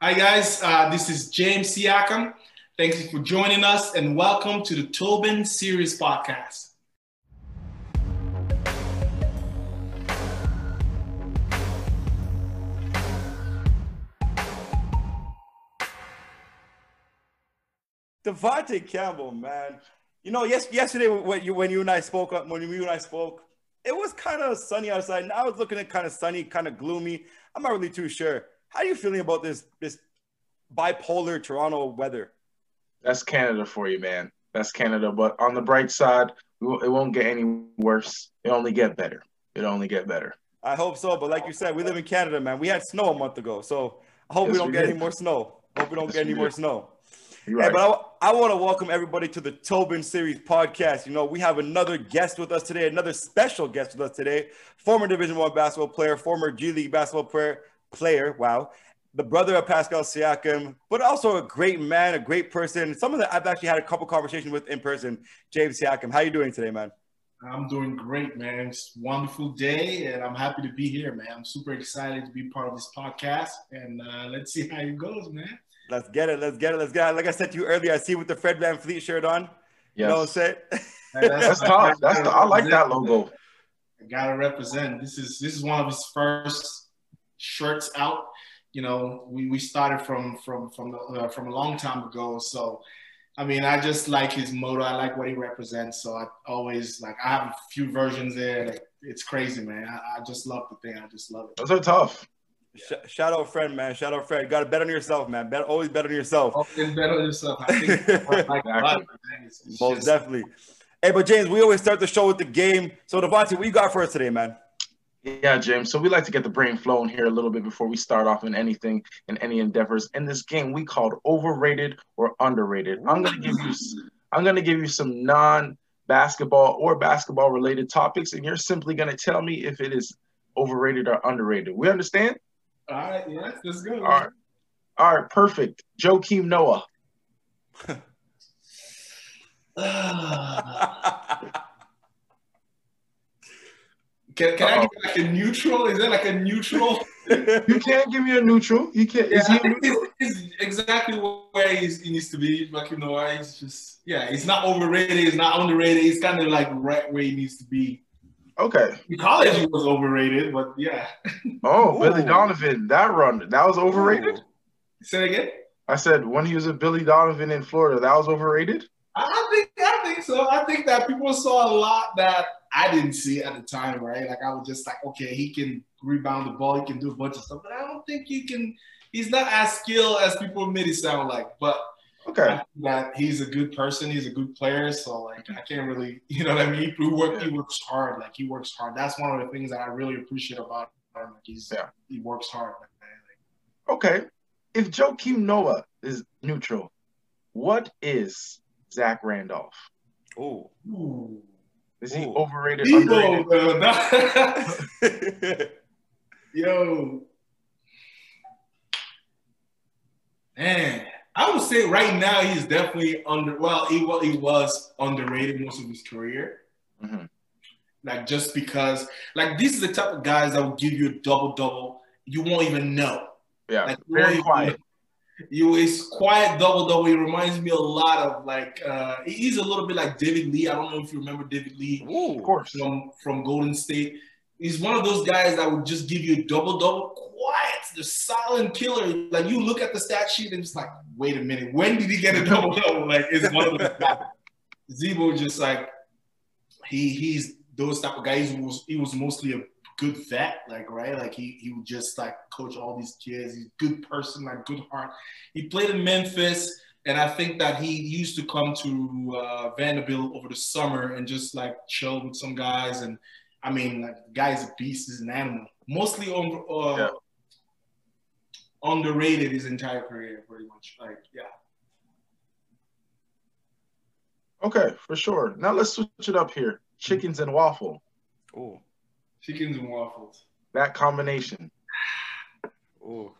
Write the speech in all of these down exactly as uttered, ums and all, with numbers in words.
Hi guys, uh, this is James Siakam. Thank you for joining us and welcome to the Toben Series Podcast. Devontae Campbell, man. You know, yes, yesterday when you, when you and I spoke up, when you and I spoke, it was kind of sunny outside. Now it's looking at kind of sunny, kind of gloomy. I'm not really too sure. How are you feeling about this this bipolar Toronto weather? That's Canada for you, man. That's Canada. But on the bright side, it won't get any worse. It only get better. It only get better. I hope so. But like you said, we live in Canada, man. We had snow a month ago. So I hope yes, we don't we get did. any more snow. I hope we don't yes, get we any did. more snow. You're hey, right. But I, I want to welcome everybody to the Toben Series Podcast. You know, we have another guest with us today, another special guest with us today, former Division One basketball player, former G League basketball player. player, wow, the brother of Pascal Siakam, but also a great man, a great person, someone that I've actually had a couple conversations with in person, James Siakam. How are you doing today, man? I'm doing great, man. It's a wonderful day, and I'm happy to be here, man. I'm super excited to be part of this podcast, and uh, let's see how it goes, man. Let's get it. Let's get it. Let's get it. Like I said to you earlier, I see you with the Fred VanVleet shirt on. Yes. You know what I'm saying? That's tough. That's the, I like that logo. I got to represent. This is, this is one of his first shirts out. You know, we, we started from from from uh, from a long time ago. So, I mean, I just like his motto. I like what he represents. So I always like. I have a few versions there. Like, it's crazy, man. I, I just love the thing. I just love it. Those are tough. Sh- shout out, Fred, man. Shout out, Fred. You got to bet on yourself, man. Bet always bet on yourself. Always bet on yourself. I think like exactly. God, it's, it's most just... definitely. Hey, but James, we always start the show with the game. So Devontae, what you got for us today, man? Yeah, James. So we like to get the brain flowing here a little bit before we start off in anything, in any endeavors. In this game, we called overrated or underrated. I'm gonna give you, I'm gonna give you some non-basketball or basketball-related topics, and you're simply gonna tell me if it is overrated or underrated. We understand? All right. Yeah, that's good. All right. All right. Perfect. Joakim Noah. Can, can I get like a neutral? Is that like a neutral? You can't give me a neutral. You can't. Yeah, is he neutral? It's, it's exactly where he's, he needs to be. Like, you know, it's just, yeah, it's not overrated. It's not underrated. It's kind of like right where he needs to be. Okay. In college, he was overrated, but yeah. Oh, ooh. Billy Donovan, that run, that was overrated? Say it again? I said when he was at Billy Donovan in Florida, that was overrated? I think, I think so. I think that people saw a lot that I didn't see at the time, right? Like, I was just like, okay, he can rebound the ball, he can do a bunch of stuff, but I don't think he can. He's not as skilled as people made it sound like. But okay, that he's a good person, he's a good player. So like, I can't really, you know what I mean? He, he, work, he works hard. Like, he works hard. That's one of the things that I really appreciate about him. Like, he's yeah. he works hard. Like, okay, if Joakim Noah is neutral, what is Zach Randolph? Oh. Ooh. Is he Ooh. overrated? Underrated? Yo, Yo, man, I would say right now he's definitely under. Well, he was he was underrated most of his career. Mm-hmm. Like, just because, like, these are the type of guys that will give you a double double. You won't even know. Yeah, like, very quiet. Even, You is quiet double double. He reminds me a lot of like uh, he's a little bit like David Lee. I don't know if you remember David Lee. Ooh, of course, from from Golden State. He's one of those guys that would just give you a double double, quiet, the silent killer. Like, you look at the stat sheet and it's like, wait a minute, when did he get a double double? Like, it's one of the Zebo just like he he's those type of guys. He was, he was mostly a good vet, like, right? Like, he, he would just, like, coach all these kids. He's a good person, like, good heart. He played in Memphis, and I think that he used to come to uh, Vanderbilt over the summer and just, like, chill with some guys. And, I mean, like, the guy's a beast. He's an animal. Mostly under, uh, yeah. underrated his entire career, pretty much. Like, yeah. Okay, for sure. Now let's switch it up here. Chickens and waffle. Cool. Chickens and waffles. That combination. Ooh.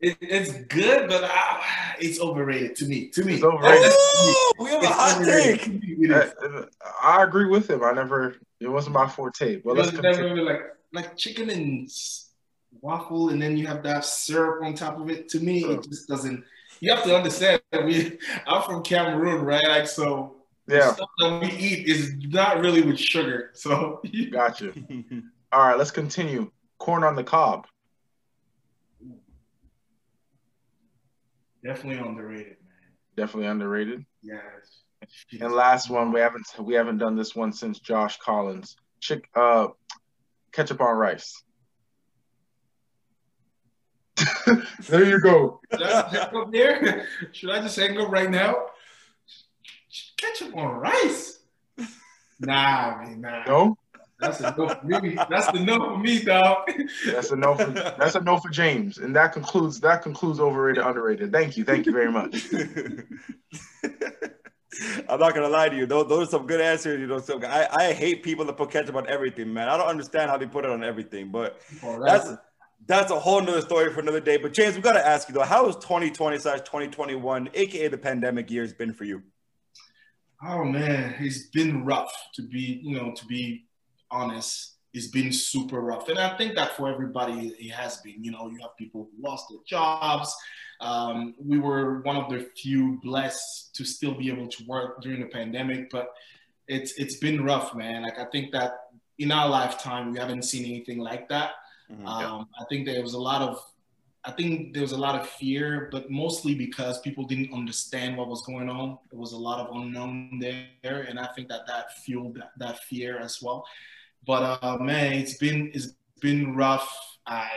It, it's good, but I, it's overrated to me. To me. It's overrated. Ooh, we have a hot take. I, I agree with him. I never, it wasn't my forte. But it let's never like, like chicken and waffle and then you have to have syrup on top of it. To me, it just doesn't. You have to understand that we, I'm from Cameroon, right? Like, so yeah. the stuff that we eat is not really with sugar. So gotcha. All right, let's continue. Corn on the cob. Definitely underrated, man. Definitely underrated. Yes. And last one, we haven't we haven't done this one since Josh Collins. Chick, uh, ketchup on rice. There you go. Should I hang up there? Should I just hang up right now? Ketchup on rice? Nah, man, nah. No. That's a no for me. That's a no for me, dog. That's a no for that's a no for James. And that concludes that concludes overrated, underrated. Thank you, thank you very much. I'm not gonna lie to you. Those, those are some good answers. You know, some I, I hate people that put ketchup on everything, man. I don't understand how they put it on everything, but right. that's that's a whole nother story for another day. But James, we gotta ask you though, how has twenty twenty slash twenty twenty-one, aka the pandemic years, been for you? Oh man, it's been rough to be, you know, to be honest. It's been super rough. And I think that for everybody it has been. You know, you have people who lost their jobs. Um, we were one of the few blessed to still be able to work during the pandemic, but it's it's been rough, man. Like, I think that in our lifetime, we haven't seen anything like that. Mm-hmm. Um, I think there was a lot of, I think there was a lot of fear, but mostly because people didn't understand what was going on. There was a lot of unknown there. And I think that that fueled that, that fear as well. But uh, man, it's been, it's been rough. I,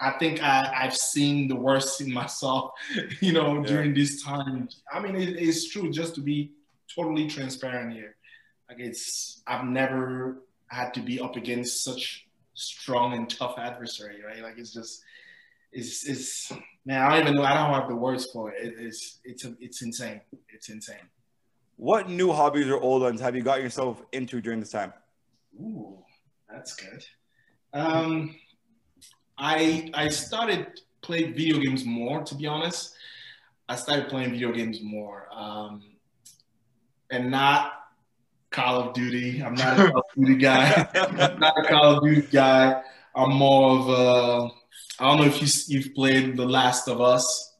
I think I, I've seen the worst in myself, you know, yeah. during this time. I mean, it, it's true, just to be totally transparent here. Like, it's, I've never had to be up against such strong and tough adversary, right? Like, it's just, it's, it's, man, I don't even know, I don't have the words for it. it it's, it's, a, it's insane. It's insane. What new hobbies or old ones have you got yourself into during this time? Ooh, that's good. Um, I I started playing video games more, to be honest. I started playing video games more, um, and not Call of Duty. I'm not a Call of Duty guy. I'm not a Call of Duty guy. I'm more of a, I don't know if you, you've played The Last of Us.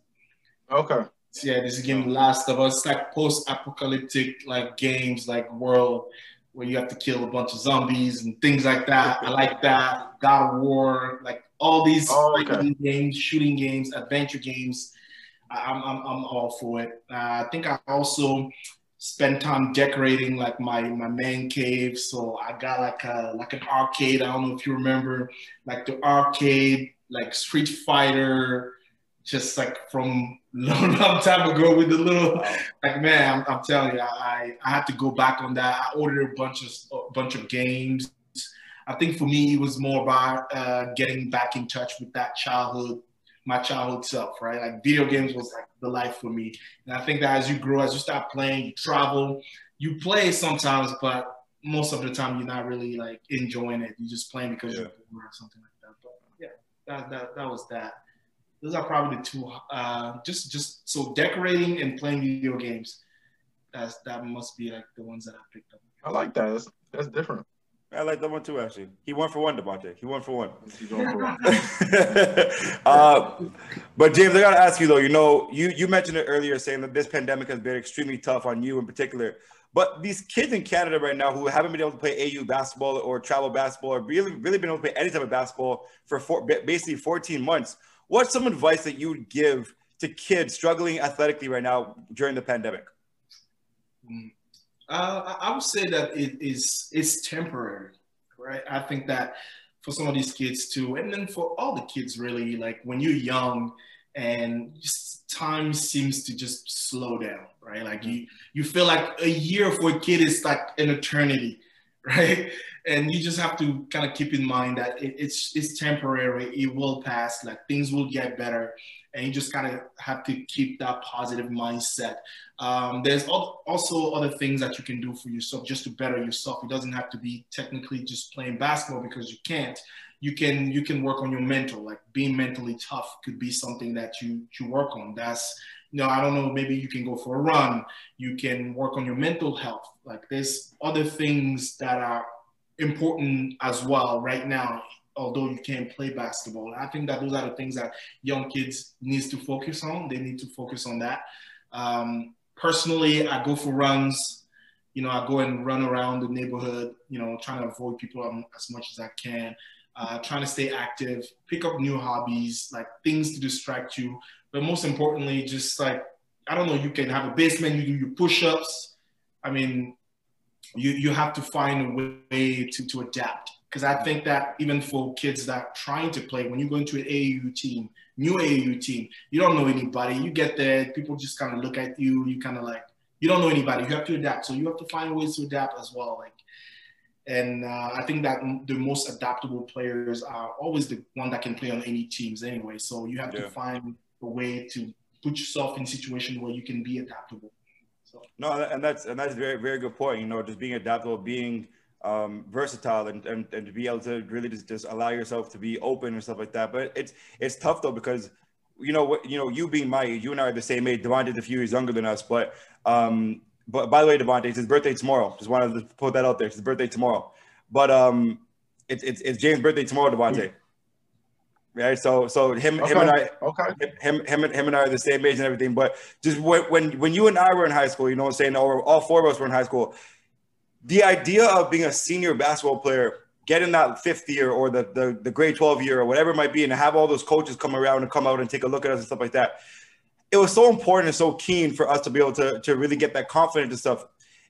Okay. Yeah, this game, The Last of Us, like post-apocalyptic like games, like world, where you have to kill a bunch of zombies and things like that. I like that. God of War, like all these oh, okay. fighting games, shooting games, adventure games. I'm, I'm, I'm all for it. Uh, I think I also spent time decorating like my, my man cave. So I got like a, like an arcade. I don't know if you remember, like the arcade, like Street Fighter, just like from long, long time ago with the little, like, man, I'm, I'm telling you, I, I had to go back on that. I ordered a bunch of, a bunch of games. I think for me, it was more about uh, getting back in touch with that childhood, my childhood self, right? Like, video games was like the life for me. And I think that as you grow, as you start playing, you travel, you play sometimes, but most of the time you're not really like enjoying it. You're just playing because yeah. you're bored or something like that. But yeah, that, that, that was that. Those are probably the two. Uh, just, just so decorating and playing video games. That's that must be like the ones that I picked up. I like that. That's that's different. I like that one too. Actually, he won for one, Devontae. He won for one. He's going for one. uh, but James, I gotta ask you though. You know, you you mentioned it earlier, saying that this pandemic has been extremely tough on you in particular. But these kids in Canada right now who haven't been able to play A U basketball or travel basketball, or really really been able to play any type of basketball for four, basically fourteen months. What's some advice that you would give to kids struggling athletically right now during the pandemic? Uh, I would say that it is it's temporary, right? I think that for some of these kids too, and then for all the kids really, like when you're young and just time seems to just slow down, right? Like you, you feel like a year for a kid is like an eternity, right? And you just have to kind of keep in mind that it, it's it's temporary. It will pass. Like things will get better, and you just kind of have to keep that positive mindset. Um, there's also other things that you can do for yourself just to better yourself. It doesn't have to be technically just playing basketball because you can't. You can you can work on your mental. Like being mentally tough could be something that you you work on. That's you know I don't know. Maybe you can go for a run. You can work on your mental health. Like there's other things that are important as well right now although you can't play basketball. I think that those are the things that young kids needs to focus on. They need to focus on that. Um, personally, I go for runs. You know, I go and run around the neighborhood, you know, trying to avoid people as much as I can, uh, trying to stay active, pick up new hobbies, like things to distract you. But most importantly, just like, I don't know, you can have a basement, you do your push-ups. I mean, you, you have to find a way to, to adapt. Because I think that even for kids that are trying to play, when you go into an A A U team, new A A U team, you don't know anybody. You get there, people just kind of look at you, you kind of like, you don't know anybody. You have to adapt. So you have to find ways to adapt as well. Like, and uh, I think that the most adaptable players are always the one that can play on any teams anyway. So you have yeah. to find a way to put yourself in a situation where you can be adaptable. So. No, and that's and that's a very, very good point. You know, just being adaptable, being um, versatile, and, and, and to be able to really just, just allow yourself to be open and stuff like that. But it's it's tough though, because you know what you know. You being my age, you and I are the same age. Devontae's a few years younger than us, but. Um, but by the way, Devontae, it's his birthday tomorrow. Just wanted to put that out there. It's his birthday tomorrow. But um, it's it's, it's James' birthday tomorrow, Devontae. Right? So so him okay. him and I okay him him and him and I are the same age and everything. But just when when, when you and I were in high school, you know what I'm saying? Or all four of us were in high school. The idea of being a senior basketball player, getting that fifth year or the the, the grade twelve year or whatever it might be, and have all those coaches come around and come out and take a look at us and stuff like that. It was so important and so keen for us to be able to, to really get that confidence and stuff.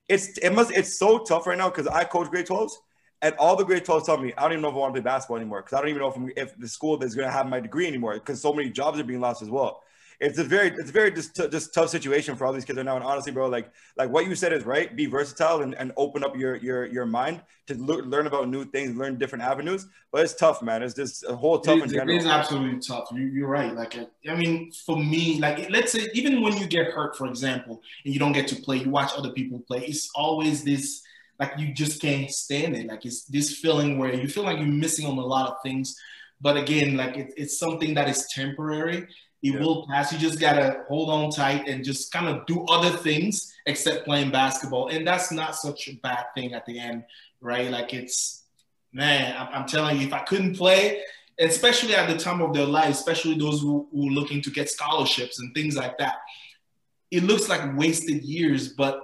It's it must it's so tough right now because I coach grade twelves and all the grade twelves tell me I don't even know if I want to play basketball anymore because I don't even know if, I'm, if the school is going to have my degree anymore because so many jobs are being lost as well. It's a very it's a very just, t- just tough situation for all these kids right now. And honestly, bro, like like what you said is right. Be versatile and, and open up your your your mind to le- learn about new things, learn different avenues. But it's tough, man. It's just a whole tough. It, it is absolutely tough. You, you're right. Like I mean, for me, like let's say even when you get hurt, for example, and you don't get to play, you watch other people play. It's always this like you just can't stand it. Like it's this feeling where you feel like you're missing on a lot of things. But again, like it, it's something that is temporary. It yeah. will pass. You just got to hold on tight and just kind of do other things except playing basketball. And that's not such a bad thing at the end, right? Like it's, man, I'm, I'm telling you, if I couldn't play, especially at the time of their life, especially those who, who are looking to get scholarships and things like that, it looks like wasted years, but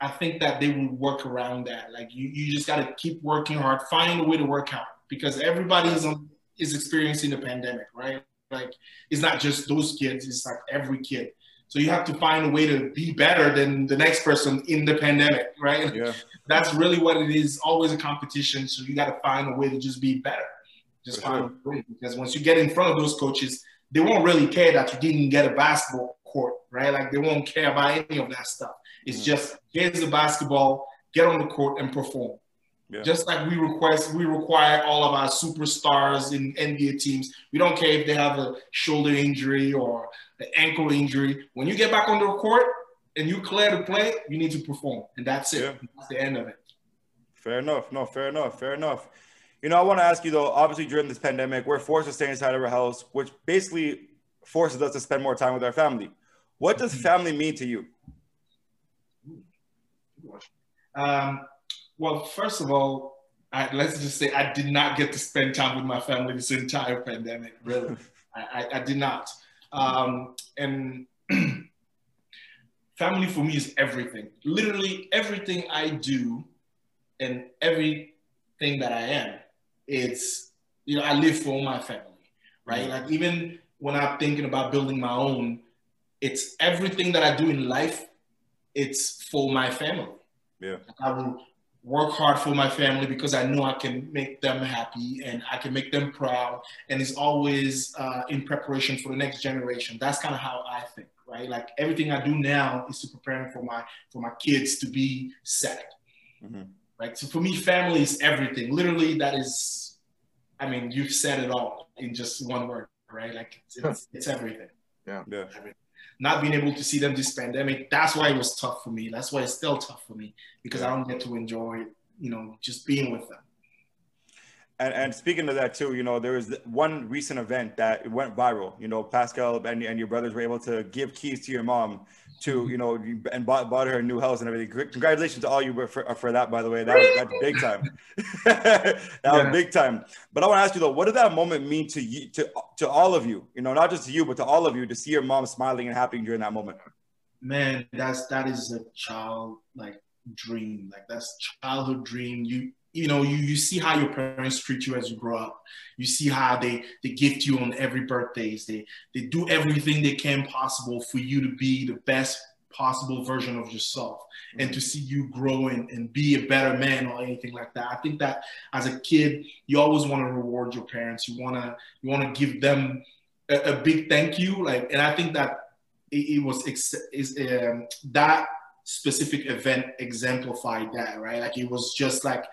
I think that they will work around that. Like you, you just got to keep working hard, find a way to work out because everybody is, on, is experiencing the pandemic, right? Like, it's not just those kids, it's like every kid. So you have to find a way to be better than the next person in the pandemic, right? Yeah. That's really what it is, always a competition. So you got to find a way to just be better. Just find a way. Because once you get in front of those coaches, they won't really care that you didn't get a basketball court, right? Like, they won't care about any of that stuff. It's yeah. just, here's the basketball, get on the court and perform. Yeah. Just like we request, we require all of our superstars in N B A teams. We don't care if they have a shoulder injury or an ankle injury. When you get back on the court and you clear to play, you need to perform. And that's it. Yeah. That's the end of it. Fair enough. No, fair enough. Fair enough. You know, I want to ask you, though, obviously during this pandemic, we're forced to stay inside of our house, which basically forces us to spend more time with our family. What does family mean to you? Um. Well, first of all, I, let's just say I did not get to spend time with my family this entire pandemic, really. I, I, I did not. Um, and family for me is everything. Literally everything I do and everything that I am, it's, you know, I live for my family, right? Like even when I'm thinking about building my own, it's everything that I do in life, it's for my family. Yeah. I will work hard for my family because I know I can make them happy and I can make them proud. And it's always uh, in preparation for the next generation. That's kind of how I think, right? Like everything I do now is to prepare for my for my kids to be set, mm-hmm. right? So for me, family is everything. Literally, that is, I mean, you've said it all in just one word, right? Like it's, it's, it's everything. Yeah, yeah. Everything. Not being able to see them this pandemic, that's why it was tough for me. That's why it's still tough for me because I don't get to enjoy, you know, just being with them. And, and speaking of that too, you know, there was one recent event that went viral. You know, Pascal and, and your brothers were able to give keys to your mom to, you know, and bought, bought her a new house and everything. Congratulations to all you for, for that, by the way. That was that's big time. that yeah. was big time. But I want to ask you though, what did that moment mean to you, to, to all of you? You know, not just to you, but to all of you, to see your mom smiling and happy during that moment. Man, that's, that is a child, like, dream. Like, that's childhood dream. You, You know, you, you see how your parents treat you as you grow up. You see how they, they gift you on every birthdays. They they do everything they can possible for you to be the best possible version of yourself, mm-hmm. and to see you grow and, and be a better man or anything like that. I think that as a kid, you always want to reward your parents. You wanna you wanna give them a, a big thank you. Like, and I think that it, it was ex- is um, that specific event exemplified that, right? Like, it was just like,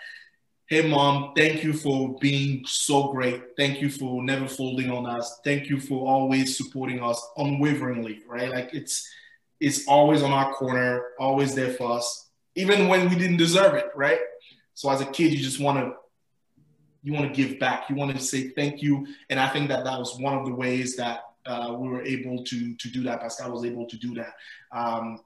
hey, Mom, thank you for being so great. Thank you for never folding on us. Thank you for always supporting us unwaveringly, right? Like, it's it's always on our corner, always there for us, even when we didn't deserve it, right? So as a kid, you just want to, you want to give back. You want to say thank you. And I think that that was one of the ways that uh, we were able to, to do that. Pascal was able to do that. Um,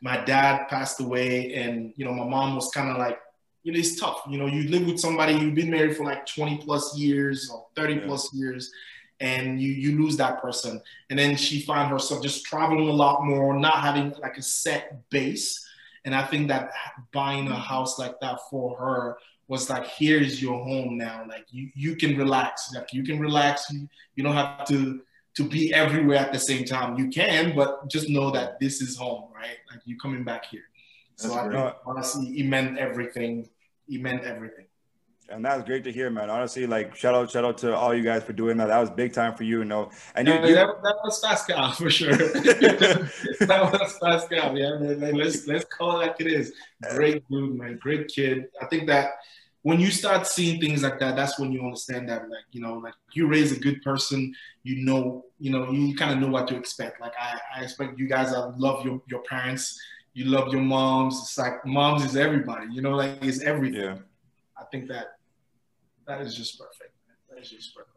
my dad passed away, and, you know, my mom was kind of like, you know, it's tough. You know, you live with somebody, you've been married for like twenty plus years or thirty yeah. plus years, and you, you lose that person. And then she found herself just traveling a lot more, not having like a set base. And I think that buying a house like that for her was like, here's your home now. Like, you, you can relax. Like, you can relax. You, you don't have to, to be everywhere at the same time. You can, but just know that this is home, right? Like, you're coming back here. So That's I think, honestly, it meant everything. He meant everything. And that was great to hear, man. Honestly, like, shout out, shout out to all you guys for doing that. That was big time for you, you know. And yeah, you, you... That, that was Pascal for sure. That was Pascal, yeah. Man. Like, let's let's call it like it is. Great dude, man. Great kid. I think that when you start seeing things like that, that's when you understand that, like, you know, like, you raise a good person. You know, you know, you kind of know what to expect. Like, I, I expect you guys. I love your your parents. You love your moms. It's like, moms is everybody, you know, like, it's everything. Yeah. I think that that is just perfect. That is just perfect.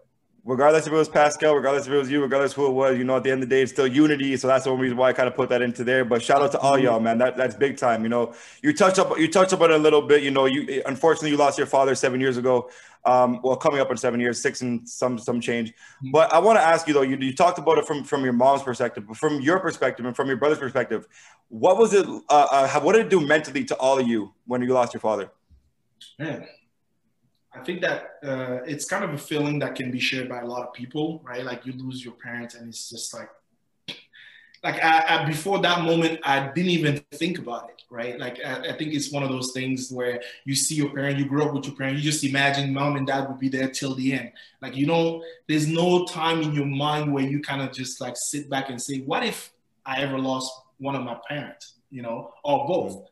Regardless if it was Pascal, regardless if it was you, regardless who it was, you know, at the end of the day, it's still unity. So that's the one reason why I kind of put that into there. But shout out to all y'all, man. That that's big time. You know, you touched up, you touched up on it a little bit. You know, you unfortunately you lost your father seven years ago. Um, well, coming up in seven years, six and some some change. But I want to ask you though. You, you talked about it from from your mom's perspective, but from your perspective and from your brother's perspective, what was it? Uh, uh, what did it do mentally to all of you when you lost your father? Man, I think that uh, it's kind of a feeling that can be shared by a lot of people, right? Like, you lose your parents, and it's just like, like I, I, before that moment, I didn't even think about it, right? Like, I, I think it's one of those things where you see your parent, you grew up with your parent, you just imagine mom and dad would be there till the end. Like, you know, there's no time in your mind where you kind of just like sit back and say, what if I ever lost one of my parents, you know, or both?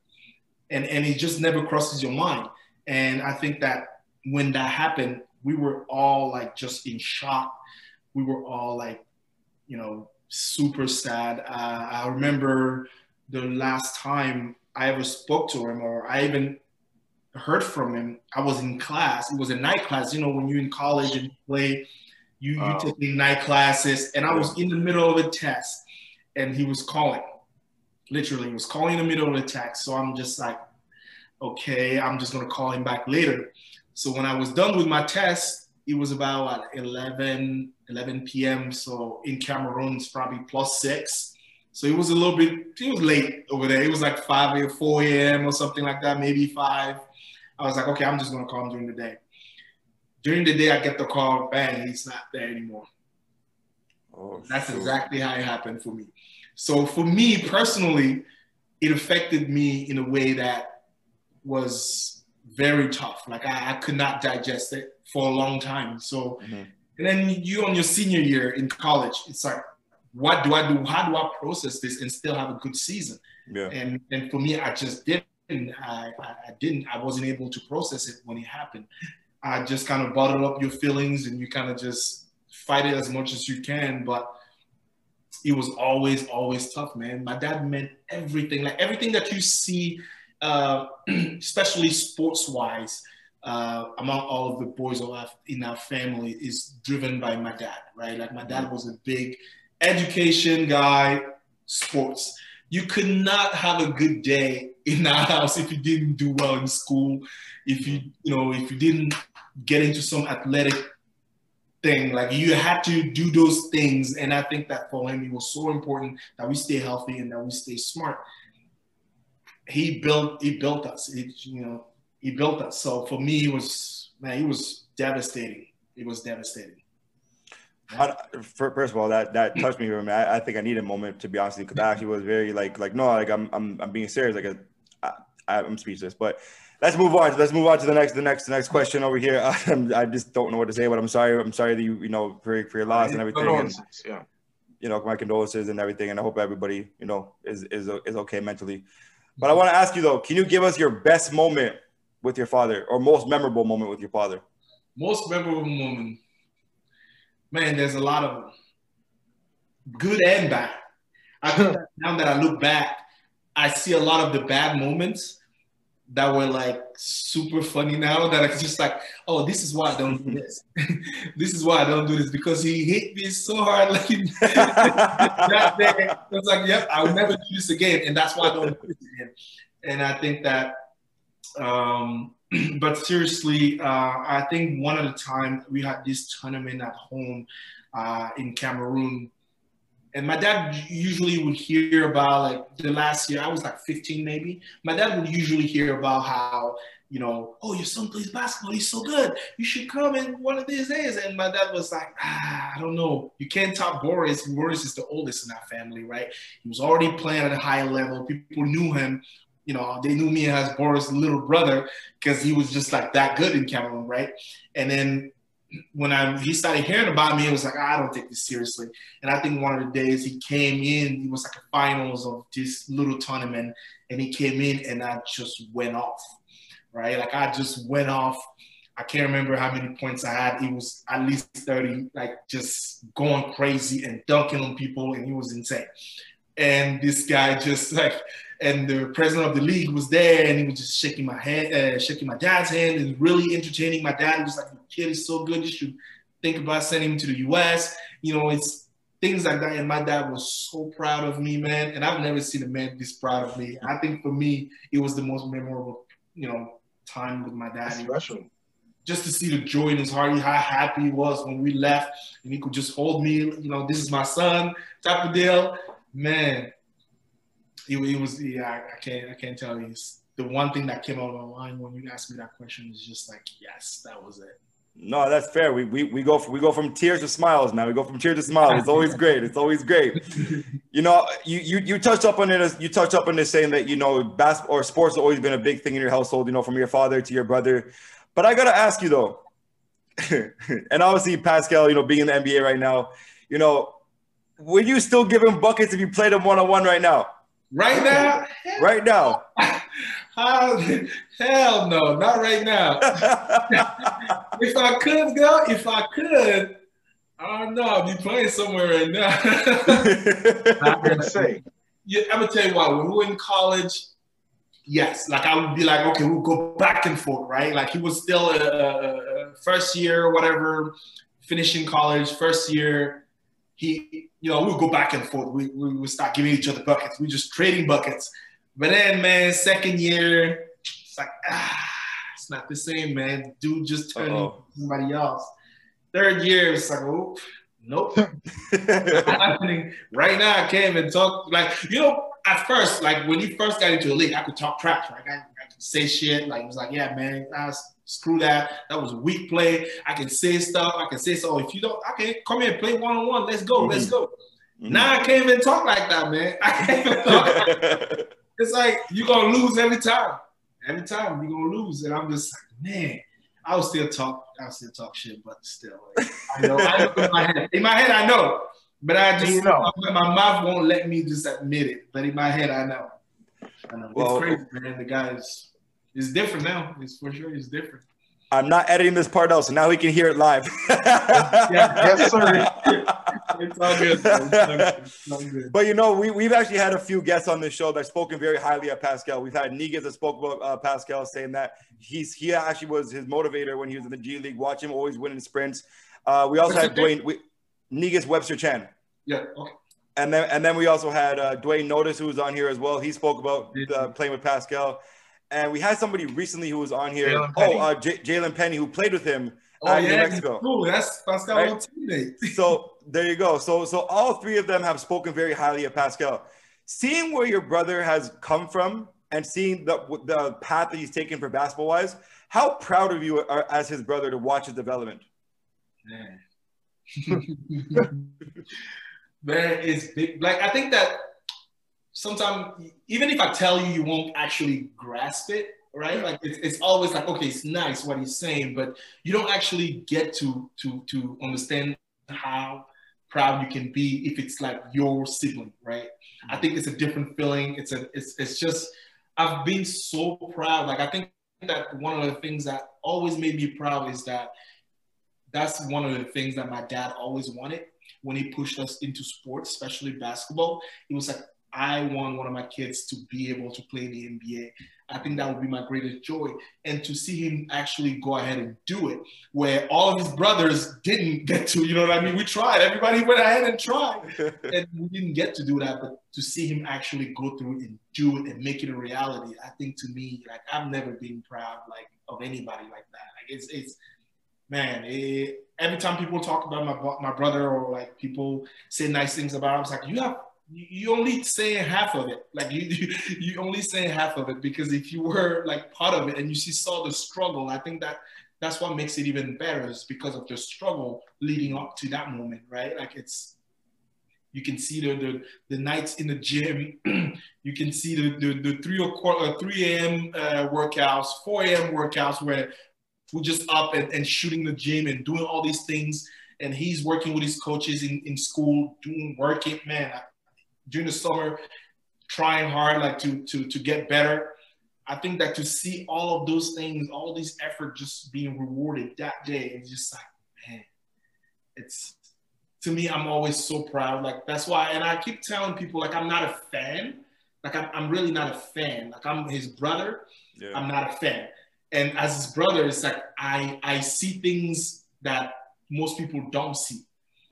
And, and it just never crosses your mind. And I think that when that happened, we were all like just in shock. We were all like, you know, super sad. Uh, I remember the last time I ever spoke to him or I even heard from him, I was in class. It was a night class. You know, when you're in college and you play, you, wow. you take night classes. And I was in the middle of a test and he was calling. Literally, he was calling in the middle of the test. So I'm just like, okay, I'm just going to call him back later. So when I was done with my test, it was about what, eleven p.m. So in Cameroon, it's probably plus six. So it was a little bit, it was late over there. It was like five or four a.m. or something like that, maybe five. I was like, okay, I'm just going to call him during the day. During the day, I get the call, bang, he's not there anymore. Oh, that's sure. exactly how it happened for me. So for me personally, it affected me in a way that was very tough. Like I, I could not digest it for a long time. So, mm-hmm. and then you on your senior year in college, it's like, what do I do? How do I process this and still have a good season? Yeah. And and for me, I just didn't, I, I didn't, I wasn't able to process it when it happened. I just kind of bottled up your feelings and you kind of just fight it as much as you can. But it was always, always tough, man. My dad meant everything, like everything that you see, uh, especially sports wise, uh, among all of the boys in our family is driven by my dad, right? Like my dad was a big education guy, sports. You could not have a good day in our house if you didn't do well in school, if you, you know, if you didn't get into some athletic thing. Like you had to do those things. And I think that for him, it was so important that we stay healthy and that we stay smart. He built, he built us, it, you know, he built us. So for me, it was, man, it was devastating. It was devastating. I, first of all, that that touched me. I, mean, I, I think I need a moment, to be honest with you, because I actually was very like, like no, like I'm I'm, I'm being serious. Like a, I, I'm speechless. But let's move on. Let's move on to the next, the next, the next question over here. I, I just don't know what to say. But I'm sorry. I'm sorry that you, you know, for for your loss and everything. And, yeah. You know, my condolences and everything. And I hope everybody, you know, is is is okay mentally. But I want to ask you though, can you give us your best moment with your father, or most memorable moment with your father? Most memorable moment. Man, there's a lot of them, good and bad. I think that now that I look back, I see a lot of the bad moments that were like super funny now, that I was just like, oh, this is why I don't do this. This is why I don't do this, because he hit me so hard. Like that day, I was like, yep, I'll never do this again. And that's why I don't do this again. And I think that, um, but seriously, uh, I think one at a time we had this tournament at home uh, in Cameroon. And my dad usually would hear about, like, the last year, I was like fifteen maybe. My dad would usually hear about how, you know, oh, your son plays basketball. He's so good. You should come in one of these days. And my dad was like, ah, I don't know. You can't top Boris. Boris is the oldest in our family, right? He was already playing at a high level. People knew him. You know, they knew me as Boris' little brother because he was just like that good in Cameroon, right? And then when I he started hearing about me, it was like, I don't take this seriously. And I think one of the days he came in, it was like a finals of this little tournament, and he came in and I just went off, right? Like I just went off. I can't remember how many points I had. It was at least thirty, like just going crazy and dunking on people, and he was insane. And this guy just like, and the president of the league was there, and he was just shaking my hand, uh, shaking my dad's hand, and really entertaining my dad. He was like, "Your kid is so good. You should think about sending him to the U S" You know, it's things like that. And my dad was so proud of me, man. And I've never seen a man this proud of me. I think for me, it was the most memorable, you know, time with my dad. That's special. Just to see the joy in his heart, how happy he was when we left, and he could just hold me. You know, this is my son, type of deal, man. It, it was, yeah, I can't, I can't tell you. It's the one thing that came out of my mind when you asked me that question is just like, yes, that was it. No, that's fair. We we we go from, we go from tears to smiles, man. We go from tears to smiles. It's always great. It's always great. You know, you you you touched up on it. You touched up on this saying that, you know, bas- or sports has always been a big thing in your household. You know, from your father to your brother. But I gotta ask you though, and obviously Pascal, you know, being in the N B A right now, you know, would you still give him buckets if you played him one on one right now? Right now? Right now. How, hell no, not right now. If I could, girl, if I could, I don't know, I'll be playing somewhere right now. I'm going to say. Yeah, I'm going to tell you why. When we were in college, yes, like I would be like, okay, we'll go back and forth, right? Like he was still a, a first year or whatever, finishing college, first year. He, you know, we'll go back and forth. We we we'll start giving each other buckets. We're just trading buckets. But then, man, second year, it's like, ah, it's not the same, man. Dude just turned into somebody else. Third year, it's like, oh, nope. Happening. Right now, I came and talked. Like, you know, at first, like when you first got into the league, I could talk trash. Like, I, I could say shit. Like, it was like, yeah, man, I was, screw that. That was a weak play. I can say stuff. I can say so. If you don't, okay, come here, play one on one. Let's go. Mm-hmm. Let's go. Mm-hmm. Now I can't even talk like that, man. I can't even talk like that. It's like you're gonna lose every time. Every time you're gonna lose, and I'm just like, man, I'll still talk. I'll still talk shit, but still, like, I know. I know in my head. In my head, I know, but I just you know my mouth won't let me just admit it. But in my head, I know. I know. Well, it's crazy, man. The guys. It's different now. It's for sure. It's different. I'm not editing this part out, so now we can hear it live. Yes, sir. It's all good, man. It's all good. It's all good. But, you know, we, we've actually had a few guests on this show that spoken very highly of Pascal. We've had Negus that spoke about uh, Pascal, saying that he's he actually was his motivator when he was in the G League. Watch him always winning sprints. Uh, we also What's had Dwayne we, Negus Webster-Chan. Yeah, okay. And then, and then we also had uh, Dwayne Notice, who was on here as well. He spoke about uh, playing with Pascal. And we had somebody recently who was on here. Jalen oh, uh, J- Jalen Penny, who played with him oh, at yeah, New Mexico. Cool. That's Pascal's right? teammate. So there you go. So, so all three of them have spoken very highly of Pascal. Seeing where your brother has come from and seeing the, the path that he's taken for basketball-wise, how proud of you are, as his brother, to watch his development? Man. Man, it's big. Like, I think that sometimes, even if I tell you, you won't actually grasp it, right? Like, it's, it's always like, okay, it's nice what he's saying, but you don't actually get to to to understand how proud you can be if it's like your sibling, right? I think it's a different feeling. It's a it's it's just I've been so proud. Like, I think that one of the things that always made me proud is that that's one of the things that my dad always wanted. When he pushed us into sports, especially basketball, it was like, I want one of my kids to be able to play in the N B A. I think that would be my greatest joy. And to see him actually go ahead and do it, where all of his brothers didn't get to, you know what I mean? We tried. Everybody went ahead and tried. And we didn't get to do that. But to see him actually go through and do it and make it a reality, I think, to me, like, I've never been proud, like, of anybody like that. Like, it's, it's, man, it, every time people talk about my my brother or like people say nice things about him, I was like, you have you only saying half of it. Like you, you you only saying half of it, because if you were like part of it and you see saw the struggle, I think that that's what makes it even better, is because of the struggle leading up to that moment, right? Like, it's, you can see the the, the nights in the gym, you can see the the, the three or three a m. Uh, workouts, four a m workouts where we're just up and, and shooting the gym and doing all these things. And he's working with his coaches in, in school, doing working, man, I, during the summer, trying hard, like to, to, to get better. I think that to see all of those things, all these effort just being rewarded that day, it's just like, man, it's, to me, I'm always so proud. Like, that's why, and I keep telling people, like, I'm not a fan. Like, I'm, I'm really not a fan. Like, I'm his brother. Yeah. I'm not a fan. And as his brother, it's like, I, I see things that most people don't see,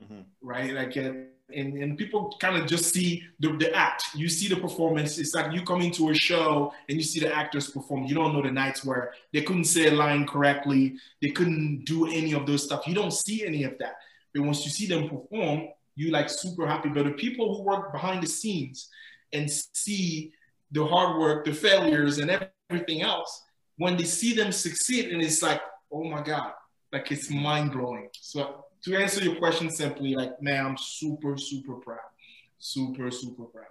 mm-hmm. right? Like, and, and people kind of just see the, the act. You see the performance. It's like you come into a show and you see the actors perform. You don't know the nights where they couldn't say a line correctly. They couldn't do any of those stuff. You don't see any of that. But once you see them perform, you're like super happy. But the people who work behind the scenes and see the hard work, the failures, and everything else, when they see them succeed, and it's like, oh my God, like, it's mind blowing. So to answer your question simply, like, man, I'm super, super proud, super, super proud.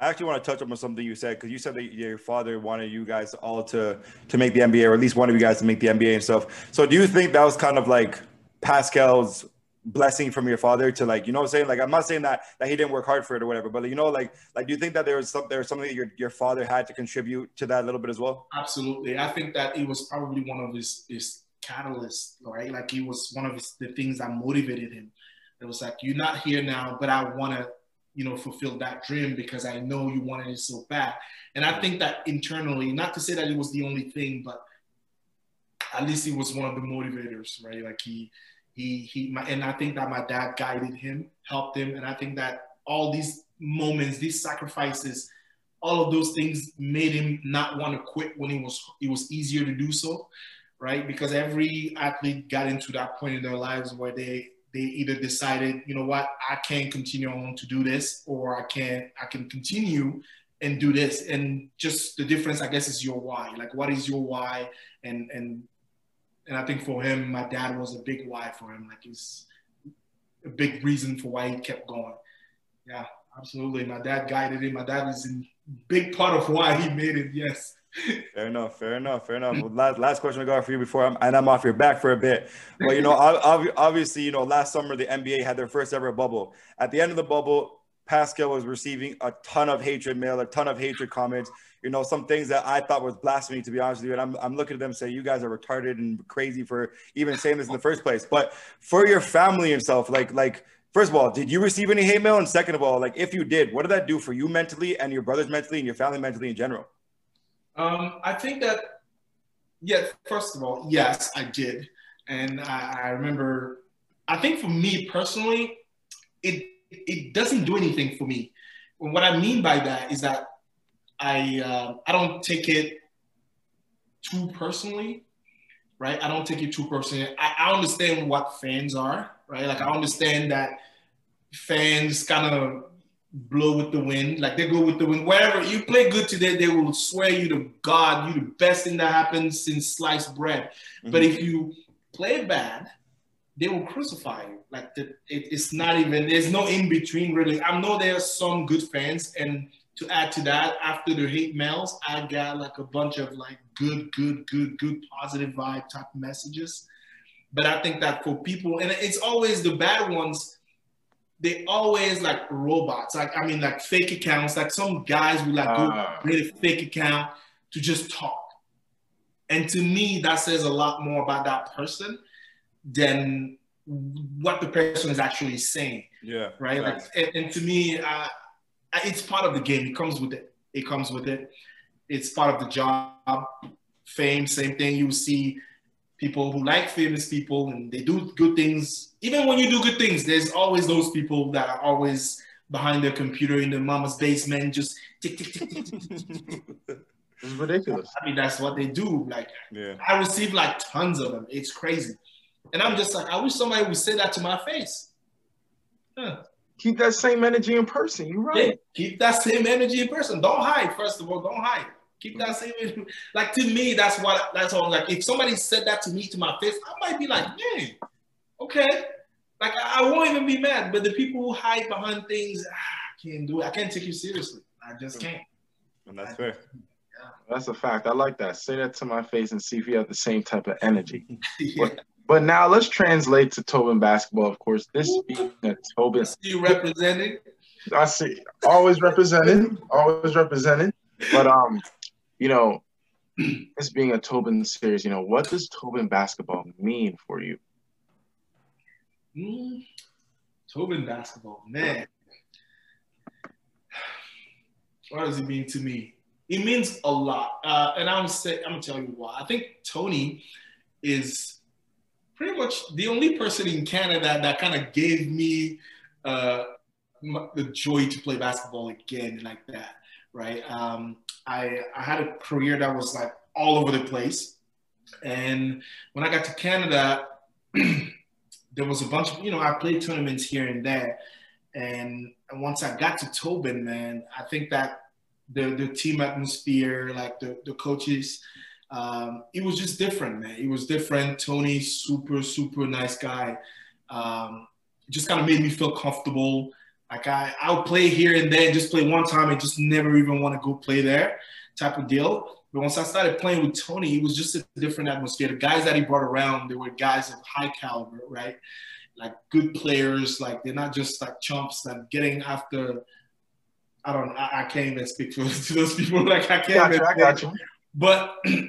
I actually want to touch up on something you said, because you said that your father wanted you guys all to, to make the N B A, or at least one of you guys to make the N B A and stuff. So do you think that was kind of like Pascal's blessing from your father to, like, you know what I'm saying? Like, I'm not saying that, that he didn't work hard for it or whatever, but, you know, like, like, do you think that there was some, there was something that your, your father had to contribute to that a little bit as well? Absolutely. I think that it was probably one of his, his catalysts, right? Like, it was one of his, the things that motivated him. It was like, you're not here now, but I want to, you know, fulfill that dream because I know you wanted it so bad. And I think that internally, not to say that it was the only thing, but at least it was one of the motivators, right? Like, he, He, he, my, and I think that my dad guided him, helped him. And I think that all these moments, these sacrifices, all of those things made him not want to quit when it was, it was easier to do so, right? Because every athlete got into that point in their lives where they, they either decided, you know what, I can't continue on to do this, or I can, I can continue and do this. And just the difference, I guess, is your why. Like, what is your why? And, and, And I think for him, my dad was a big why for him. Like, he's a big reason for why he kept going. Yeah, absolutely. My dad guided him. My dad is a big part of why he made it. Yes. Fair enough. Fair enough. Fair enough. Well, last last question I got for you before I'm and I'm off your back for a bit. But, you know, obviously, you know, last summer the N B A had their first ever bubble. At the end of the bubble, Pascal was receiving a ton of hatred mail, a ton of hatred comments, you know, some things that I thought was blasphemy, to be honest with you. And I'm, I'm looking at them and say, you guys are retarded and crazy for even saying this in the first place. But for your family and stuff, like, like first of all, did you receive any hate mail? And second of all, like, if you did, what did that do for you mentally and your brothers mentally and your family mentally in general? Um, I think that, yeah, first of all, yes, I did. And I, I remember, I think for me personally, it it doesn't do anything for me. And what I mean by that is that I uh, I don't take it too personally, right? I don't take it too personally. I, I understand what fans are, right? Like, I understand that fans kind of blow with the wind. Like, they go with the wind. Wherever you play good today, they will swear you to God, you're the best thing that happened since sliced bread. Mm-hmm. But if you play bad, they will crucify you. Like, the, it, it's not even, there's no in between, really. I know there are some good fans, and to add to that, after the hate mails, I got like a bunch of like good, good, good, good, positive vibe type messages. But I think that for people, and it's always the bad ones, they always like robots. Like, I mean, like fake accounts, like some guys will like uh. go create a fake account to just talk. And to me, that says a lot more about that person than what the person is actually saying. Yeah. Right. Nice. Like, and, and to me, uh, it's part of the game. It comes with it. It comes with it. It's part of the job. Fame, same thing. You see people who like famous people and they do good things. Even when you do good things, there's always those people that are always behind their computer in their mama's basement, just tick, tick, tick, tick, tick, tick, tick, tick. It's ridiculous. I mean, that's what they do. Like, yeah. I receive like tons of them. It's crazy. And I'm just like, I wish somebody would say that to my face. Huh. Keep that same energy in person. You're right. Yeah, keep that same energy in person. Don't hide. First of all, don't hide. Keep that same energy. Like, to me, that's what, that's all. Like, if somebody said that to me, to my face, I might be like, yeah, okay. Like, I, I won't even be mad. But the people who hide behind things, ah, I can't do it. I can't take you seriously. I just can't. And that's I, fair. Yeah. That's a fact. I like that. Say that to my face and see if you have the same type of energy. Yeah. But, But now let's translate to Toben basketball, of course. This being a Toben. I see you represented. I see. Always represented. Always represented. But, um, you know, this being a Toben series, you know, what does Toben basketball mean for you? Mm, Toben basketball, man. What does it mean to me? It means a lot. Uh, and I'm, say, I'm going to tell you why. I think Tony is pretty much the only person in Canada that kind of gave me uh, the joy to play basketball again like that, right? Um, I, I had a career that was like all over the place. And when I got to Canada, there was a bunch of, you know, I played tournaments here and there. And once I got to Toben, man, I think that the, the team atmosphere, like the, the coaches, Um, it was just different, man. It was different. Tony, super, super nice guy. Um, just kind of made me feel comfortable. Like, I, I'll play here and there, just play one time and just never even want to go play there type of deal. But once I started playing with Tony, it was just a different atmosphere. The guys that he brought around, they were guys of high caliber, right? Like, good players. Like, they're not just like chumps, like getting after, I don't I, I can't even speak to, to those people. Like, I can't even. I got you. But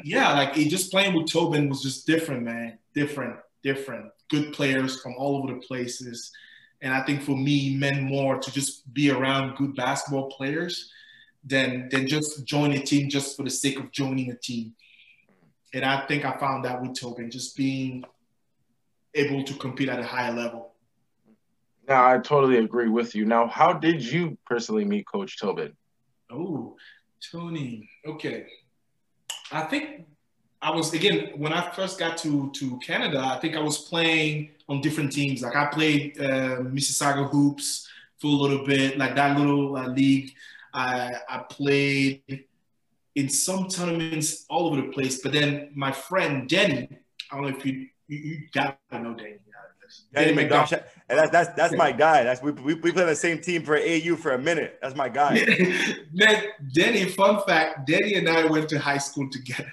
yeah, like, it just playing with Toben was just different, man. Different, different. Good players from all over the places. And I think for me, meant more to just be around good basketball players than, than just join a team just for the sake of joining a team. And I think I found that with Toben, just being able to compete at a higher level. Now, I totally agree with you. Now, how did you personally meet Coach Toben? Oh, Tony. Okay. I think I was, again, when I first got to, to Canada, I think I was playing on different teams. Like, I played uh, Mississauga Hoops for a little bit, like that little uh, league. I, I played in some tournaments all over the place. But then my friend, Denny, I don't know if you, you, you got to know Denny. Denny Macdonald. And that's, that's, that's my guy. That's we, we, we played the same team for A U for a minute. That's my guy. Denny, fun fact, Denny and I went to high school together.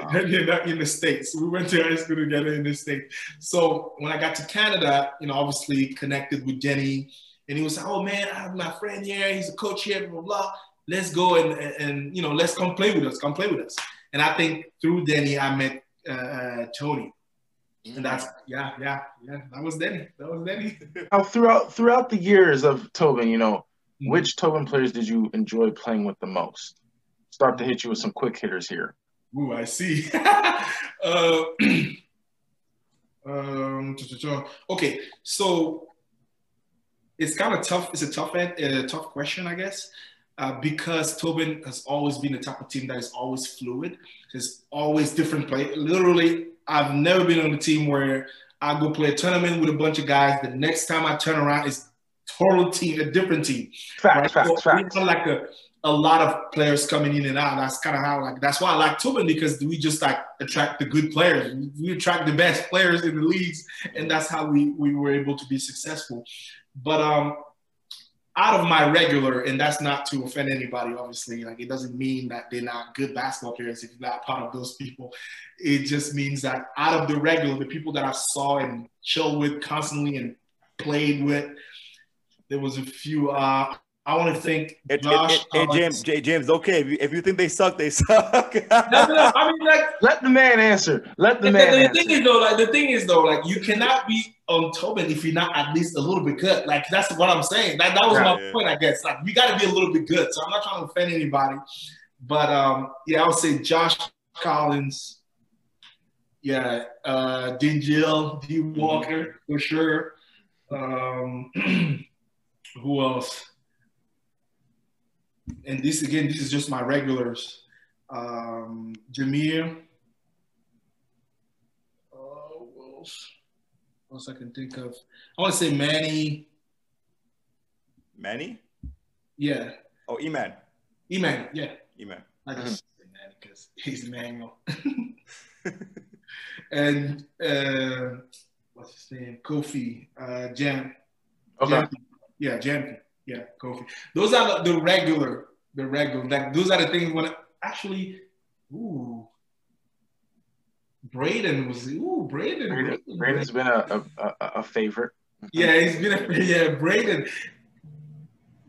Wow. Denny and I in the States. We went to high school together in the States. So when I got to Canada, you know, obviously connected with Denny. And he was like, oh, man, I have my friend here. He's a coach here, blah, blah, blah. Let's go and, and, and, you know, let's come play with us. Come play with us. And I think through Denny, I met uh, Tony. And that's yeah, yeah, yeah. That was Denny. That was Denny. Now, throughout throughout the years of Toben, you know, mm-hmm. which Toben players did you enjoy playing with the most? Start to hit you with some quick hitters here. Ooh, I see. uh, um, okay, so it's kind of tough. It's a tough, a tough question, I guess. Uh, because Toben has always been the type of team that is always fluid. There's always different play. Literally, I've never been on a team where I go play a tournament with a bunch of guys. The next time I turn around, it's total team, a different team. Fact, right? fact, so fact. Like a, a lot of players coming in and out. That's kind of how, like, that's why I like Toben, because we just like attract the good players. We attract the best players in the leagues, and that's how we, we were able to be successful. But, um, out of my regular, and that's not to offend anybody, obviously. Like, it doesn't mean that they're not good basketball players if you're not part of those people. It just means that out of the regular, the people that I saw and chilled with constantly and played with, there was a few. Uh, I want to thank hey, Josh. Hey, hey, hey James, J- James, okay, if you, if you think they suck, they suck. no, no, no, I mean, like, let the man answer. Let the, the man. The, the answer. thing is, though, like the thing is, though, like you cannot be on Toben if you're not at least a little bit good. Like, that's what I'm saying. That that was right, my yeah. point, I guess. Like, you got to be a little bit good. So I'm not trying to offend anybody, but um, yeah, I would say Josh Collins, yeah, uh, Denjil, D. Walker mm-hmm. for sure. Um, who else? And this again, this is just my regulars. Um, Jameer, uh, who else? I can think of. I want to say Manny. Manny? Yeah. Oh, E-Man. E-Man, yeah. E-Man. I just say Manny because he's Emmanuel. And uh, what's his name? Kofi. Uh, Jam. Okay. Jam. Yeah, Jam. Yeah, Kofi. Those are the regular. The regular. Like, those are the things when I, actually, ooh. Braden was ooh Braden. Braden Braden's been a, a, a favorite. Yeah, he's been a yeah Braden.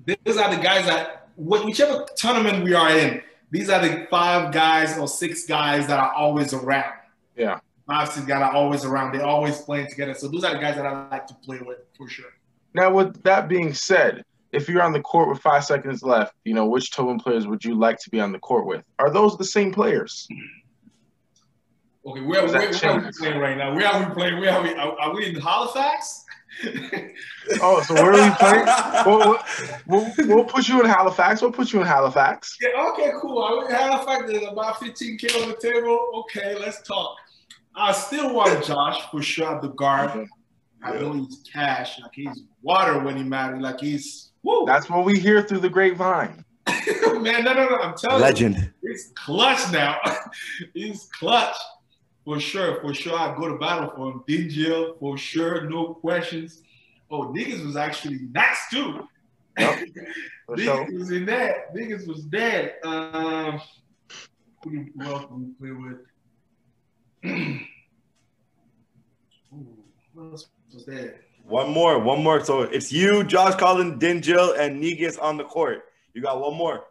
These are the guys that whichever tournament we are in, these are the five guys or six guys that are always around. Yeah, five six guys are always around. They're always playing together. So those are the guys that I like to play with for sure. Now, with that being said, if you're on the court with five seconds left, you know, which Toben players would you like to be on the court with? Are those the same players? Okay, where, where, where are we playing right now? Where are we playing? Where are we? Are, are we in Halifax? Oh, so where are we playing? We'll, we'll, we'll put you in Halifax. We'll put you in Halifax. Yeah, okay, cool. I'm in Halifax. There's about fifteen K on the table. Okay, let's talk. I still want Josh for sure at the guard. Okay. I yeah. know he's cash. Like, he's water when he matters. Like, he's woo. That's what we hear through the grapevine. Man, no, no, no. I'm telling Legend. you. Legend. He's clutch now. He's clutch. For sure, for sure, I'd go to battle for him. D J, for sure, no questions. Oh, Negus was actually nice, too. Yep. Negus was in there. Negus was there. Um, who else we play with? Ooh, who else was there? One more, one more. So it's you, Josh Collins, Denjil, and Negus on the court. You got one more.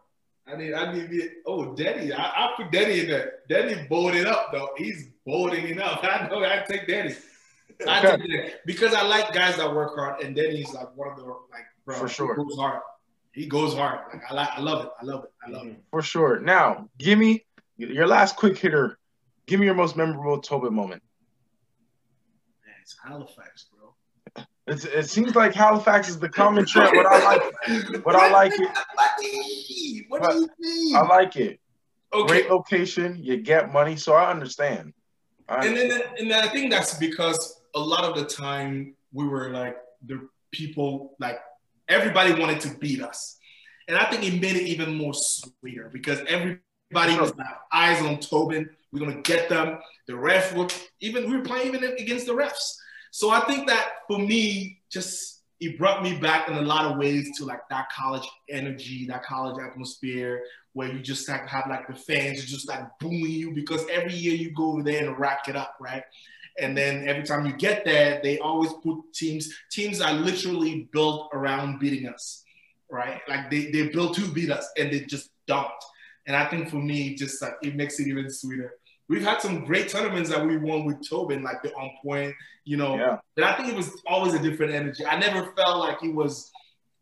I need, I need it. Oh, Denny. I, I put Denny in there. Denny bowled it up, though. He's bowling it up. I know. I take Denny. I take Denny. Because I like guys that work hard, and Denny's like one of the, like, bro, for sure. He goes hard. He goes hard. Like, I, like, I love it. I love it. I love it. For sure. Now, give me your last quick hitter. Give me your most memorable Toben moment. Man, it's Halifax, bro. It's, it seems like Halifax is the common trend. What I like, what I like it. What do you mean? I like it. Okay. Great location, you get money, so I understand. I understand. And then, and then I think that's because a lot of the time we were like the people, like everybody wanted to beat us, and I think it made it even more sweeter because everybody was like eyes on Toben. We're gonna get them. The ref would even we were playing even against the refs. So I think that for me, just it brought me back in a lot of ways to like that college energy, that college atmosphere where you just like have like the fans just like booing you because every year you go over there and rack it up, right? And then every time you get there, they always put teams, teams are literally built around beating us, right? Like they, they built to beat us and they just dumped. And I think for me, just like it makes it even sweeter We've had some great tournaments that we won with Toben, like the on point, you know. Yeah. But I think it was always a different energy. I never felt like it was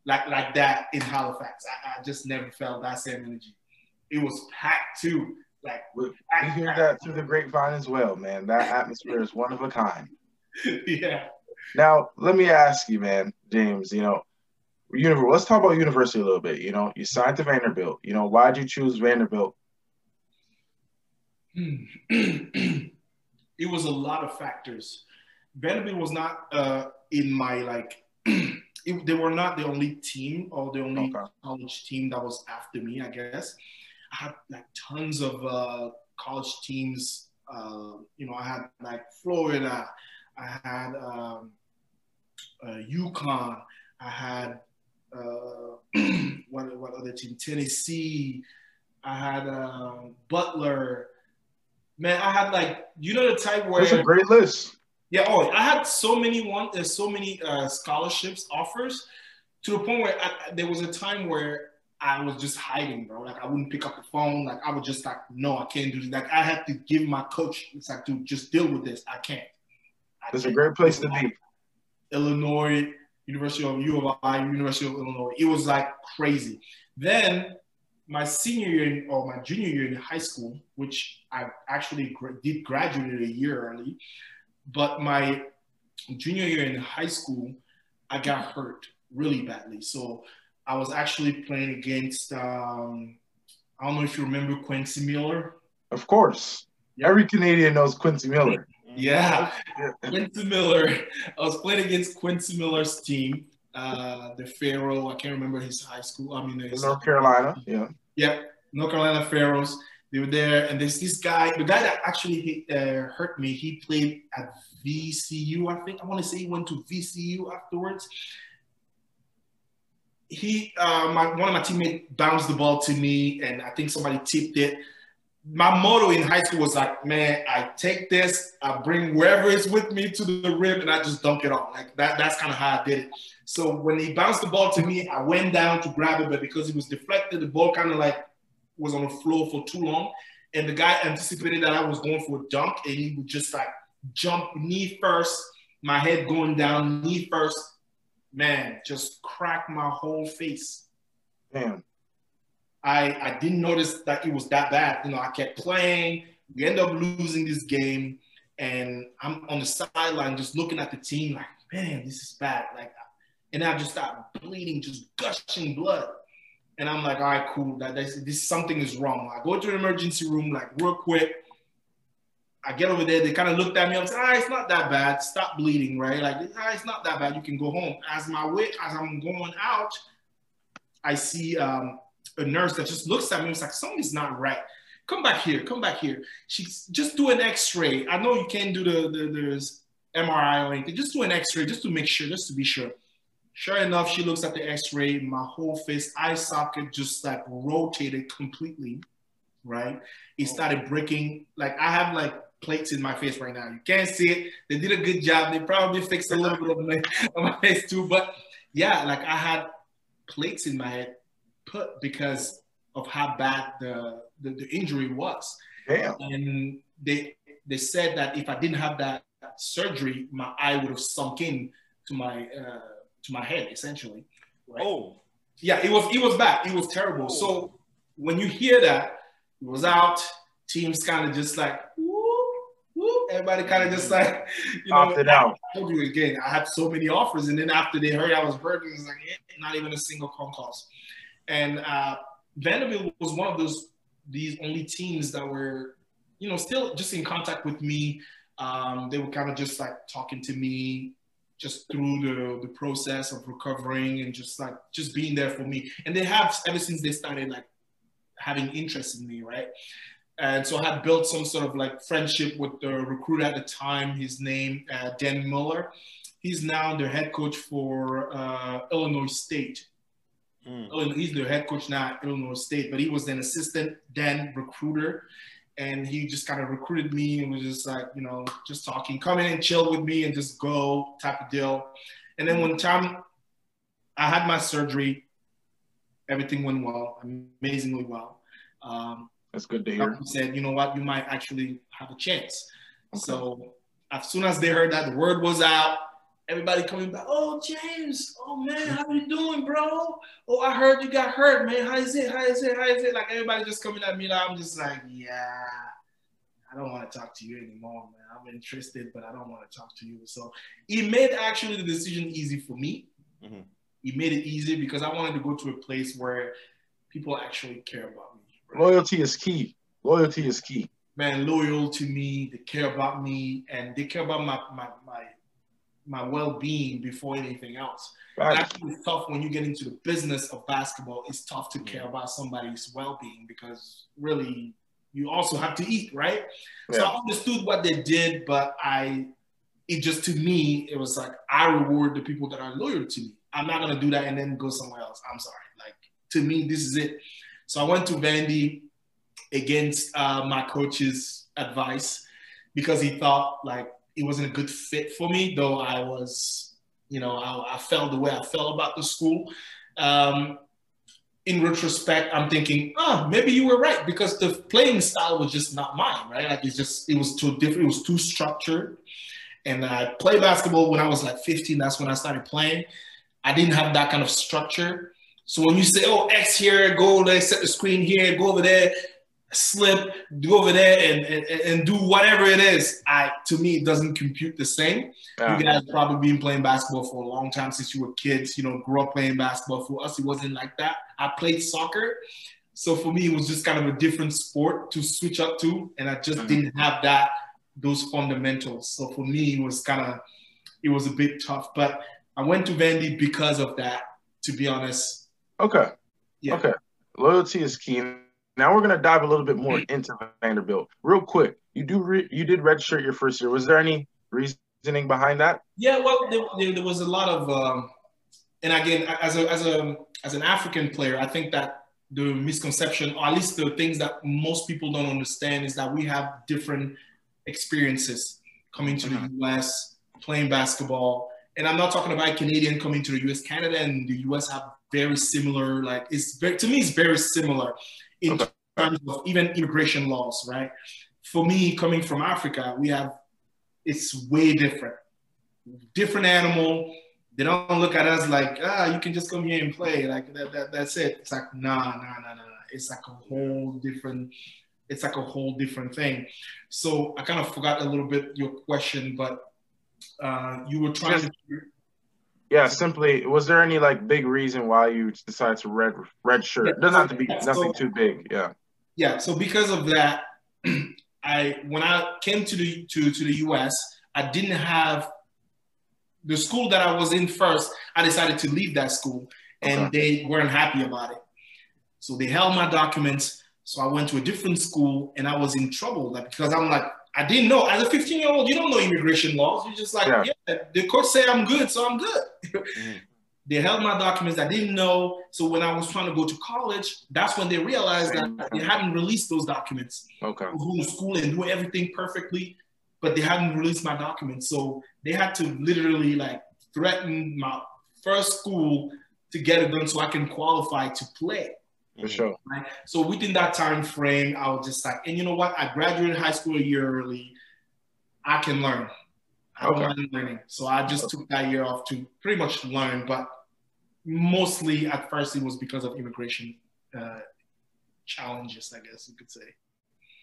like like that in Halifax. I, I just never felt that same energy. It was packed too. Like we hear that through the grapevine as well, man. That atmosphere is one of a kind. Yeah. Now let me ask you, man, James. You know, universe. Let's talk about university a little bit. You know, you signed to Vanderbilt. You know, why'd you choose Vanderbilt? It was a lot of factors. Vanderbilt was not uh, in my like. It, they were not the only team or the only okay. college team that was after me. I guess. I had like tons of uh, college teams. Uh, you know, I had like Florida, I had um, uh, UConn, I had uh, what what other team? Tennessee, I had um, Butler. Man, I had like you know the type where that's a great list. Yeah, oh, I had so many one, uh, so many uh, scholarships offers to the point where I, there was a time where. I was just hiding, bro. Like I wouldn't pick up the phone. Like I was just like, no, I can't do this. Like I had to give my coach, it's like, dude, just deal with this. I can't. It's a great place to be. Illinois, University of U of I, University of Illinois. It was like crazy. Then my senior year or my junior year in high school, which I actually did graduate a year early, but my junior year in high school, I got hurt really badly. So I was actually playing against, um, I don't know if you remember Quincy Miller. Of course. Yep. Every Canadian knows Quincy Miller. Yeah. Quincy Miller. I was playing against Quincy Miller's team, uh, the Pharaoh. I can't remember his high school. I mean, his North Carolina. Yeah. Yeah. North Carolina Pharaohs. They were there. And there's this guy, the guy that actually uh, hurt me, he played at V C U, I think. I want to say he went to V C U afterwards. He, uh, my, one of my teammates bounced the ball to me, and I think somebody tipped it. My motto in high school was like, man, I take this, I bring wherever it's with me to the rim, and I just dunk it on. Like that, that's kind of how I did it. So when he bounced the ball to me, I went down to grab it, but because it was deflected, the ball kind of like was on the floor for too long, and the guy anticipated that I was going for a dunk, and he would just like jump knee first, my head going down, knee first. Man, just cracked my whole face. Damn. I I didn't notice that it was that bad. You know, I kept playing. We end up losing this game. And I'm on the sideline just looking at the team like, man, this is bad. Like, and I just started bleeding, just gushing blood. And I'm like, all right, cool. That, that's, this something is wrong. I go to the emergency room like real quick. I get over there, they kind of looked at me and said, ah, it's not that bad. Stop bleeding, right? Like, ah, it's not that bad. You can go home. As my way, as I'm going out, I see um, a nurse that just looks at me and is like, something's not right. Come back here. Come back here. She's just do an x-ray. I know you can't do the, the, the M R I or anything. Just do an x-ray just to make sure, just to be sure. Sure enough, she looks at the x-ray. My whole face, eye socket just like rotated completely, right? It started breaking. Like I have like, plates in my face right now. You can't see it. They did a good job. They probably fixed a little bit of my, of my face too. But yeah, like I had plates in my head put because of how bad the, the, the injury was. Damn. And they they said that if I didn't have that, that surgery, my eye would have sunk in to my uh, to my head essentially. Right? Oh. Yeah, it was it was bad. It was terrible. Oh. So when you hear that, it was out. Teams kind of just like. Everybody kind of just like, you know, it out. I told you again, I had so many offers. And then after they heard I was hurt, it was like, eh, not even a single phone call. And uh, Vanderbilt was one of those, these only teams that were, you know, still just in contact with me. Um, they were kind of just like talking to me just through the, the process of recovering and just like, just being there for me. And they have, ever since they started like having interest in me, right? And so I had built some sort of like friendship with the recruiter at the time, his name, uh, Dan Muller. He's now the head coach for uh, Illinois State. Mm. He's the head coach now at Illinois State, but he was an assistant then recruiter. And he just kind of recruited me and was just like, you know, just talking, come in and chill with me and just go type of deal. And then one time I had my surgery, everything went well, amazingly well. Um, That's good to hear. Said, you know what, you might actually have a chance. Okay. So as soon as they heard that, the word was out. Everybody coming back, oh, James, oh, man, how you doing, bro? Oh, I heard you got hurt, man. How is it? How is it? How is it? Like, everybody just coming at me. Like, I'm just like, yeah, I don't want to talk to you anymore, man. I'm interested, but I don't want to talk to you. So it made actually the decision easy for me. Mm-hmm. It made it easy because I wanted to go to a place where people actually care about me. Right? Loyalty is key. Loyalty is key. Man, loyal to me. They care about me, and they care about my my my. my well-being before anything else. Right. Actually, it's tough when you get into the business of basketball. It's tough to care about somebody's well-being because really you also have to eat, right? Yeah. So I understood what they did, but I, it just, to me, it was like, I reward the people that are loyal to me. I'm not going to do that and then go somewhere else. I'm sorry. Like, to me, this is it. So I went to Vandy against uh, my coach's advice because he thought like, it wasn't a good fit for me, though I was, you know, I, I felt the way I felt about the school. Um, in retrospect, I'm thinking, oh, maybe you were right because the playing style was just not mine, right? Like it's just, it was too different. It was too structured. And I played basketball when I was like fifteen. That's when I started playing. I didn't have that kind of structure. So when you say, oh, X here, go over there, set the screen here, go over there, slip, go over there and, and and do whatever it is. I to me, it doesn't compute the same. Yeah. You guys probably been playing basketball for a long time since you were kids, you know, grew up playing basketball. For us, it wasn't like that. I played soccer. So for me, it was just kind of a different sport to switch up to. And I just mm-hmm. didn't have that, those fundamentals. So for me, it was kind of, it was a bit tough. But I went to Vandy because of that, to be honest. Okay. Yeah. Okay. Loyalty is key. Now we're going to dive a little bit more into Vanderbilt. Real quick, you do re- you did redshirt your first year. Was there any reasoning behind that? Yeah, well, there, there, there was a lot of, um, and again, as a, as a as an African player, I think that the misconception, or at least the things that most people don't understand, is that we have different experiences coming to the U S, playing basketball. And I'm not talking about Canadian coming to the U S. Canada and the U S have very similar, like, it's very, to me, it's very similar. In okay. terms of even immigration laws, right? For me, coming from Africa, we have, it's way different. Different animal. They don't look at us like, ah, you can just come here and play. Like, that, that that's it. It's like, nah, nah, nah, nah. It's like a whole different, it's like a whole different thing. So I kind of forgot a little bit your question, but uh, you were trying just, to... Yeah, simply, was there any, like, big reason why you decided to red, red shirt? It doesn't have to be nothing too big, yeah. Yeah, so because of that, I when I came to the to, to the U S, I didn't have – the school that I was in first, I decided to leave that school, and okay. they weren't happy about it. So they held my documents, so I went to a different school, and I was in trouble because I'm like – I didn't know. As a fifteen-year-old, you don't know immigration laws. You're just like, yeah, yeah the coach said I'm good, so I'm good. Mm. They held my documents. I didn't know. So when I was trying to go to college, that's when they realized that they hadn't released those documents. Okay. I was going to school and doing everything perfectly, but they hadn't released my documents. So they had to literally, like, threaten my first school to get it done so I can qualify to play. For sure. Right? So within that time frame, I was just like, and you know what? I graduated high school a year early. I can learn. I'm okay. learning. So I just okay. took that year off to pretty much learn, but mostly at first it was because of immigration uh, challenges, I guess you could say.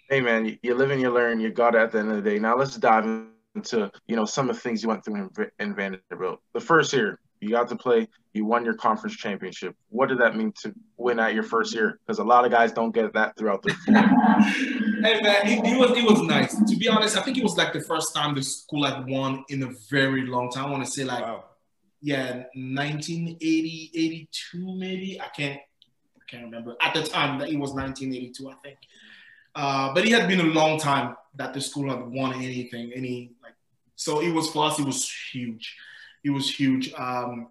Hey man, you live and you learn. You got it at the end of the day. Now let's dive into you know some of the things you went through in, in Vanderbilt. The first year. You got to play. You won your conference championship. What did that mean to win at your first year? Because a lot of guys don't get that throughout the season. Hey, man, it, it, was, it was nice. To be honest, I think it was like the first time the school had won in a very long time. I want to say like, wow. yeah, nineteen eighty, eighty-two maybe. I can't I can't remember. At the time, it was nineteen eighty-two, I think. Uh, but it had been a long time that the school had won anything. any like. So it was, for us, it was huge. It was huge. Um,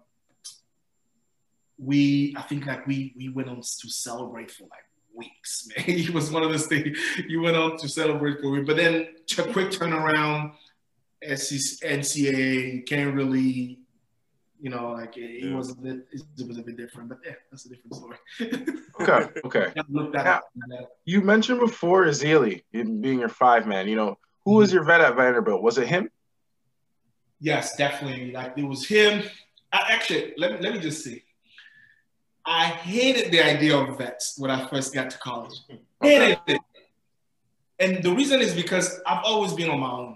we, I think, like we we went on to celebrate for like weeks, man. It was one of those things. You went on to celebrate for weeks, but then a quick turnaround. N C A A, you can't really You know, like it, it was a bit, it was a bit different, but yeah, that's a different story. okay, okay. Now, you mentioned before Ezeli being your five man. You know, who was your vet at Vanderbilt? Was it him? Yes, definitely. Like it was him. I, actually, let me let me just see. I hated the idea of vets when I first got to college. Hated okay. it, and the reason is because I've always been on my own.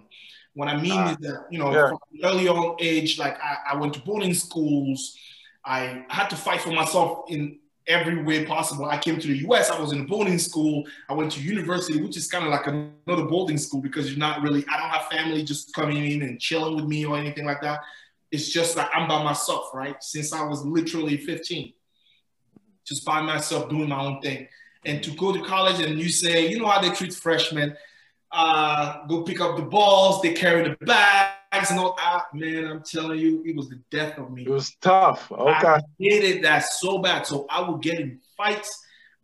What I mean uh, is that, you know, yeah. from an early on age, like I, I went to boarding schools. I had to fight for myself in every way possible. I came to the U S, I was in a boarding school. I went to university, which is kind of like another boarding school because you're not really, I don't have family just coming in and chilling with me or anything like that. It's just like I'm by myself, right? Since I was literally fifteen, just by myself doing my own thing. And to go to college and you say, you know how they treat freshmen, Uh, go pick up the balls, they carry the bags and all that. Man, I'm telling you, it was the death of me. It was tough. Okay. I hated that so bad. So I would get in fights.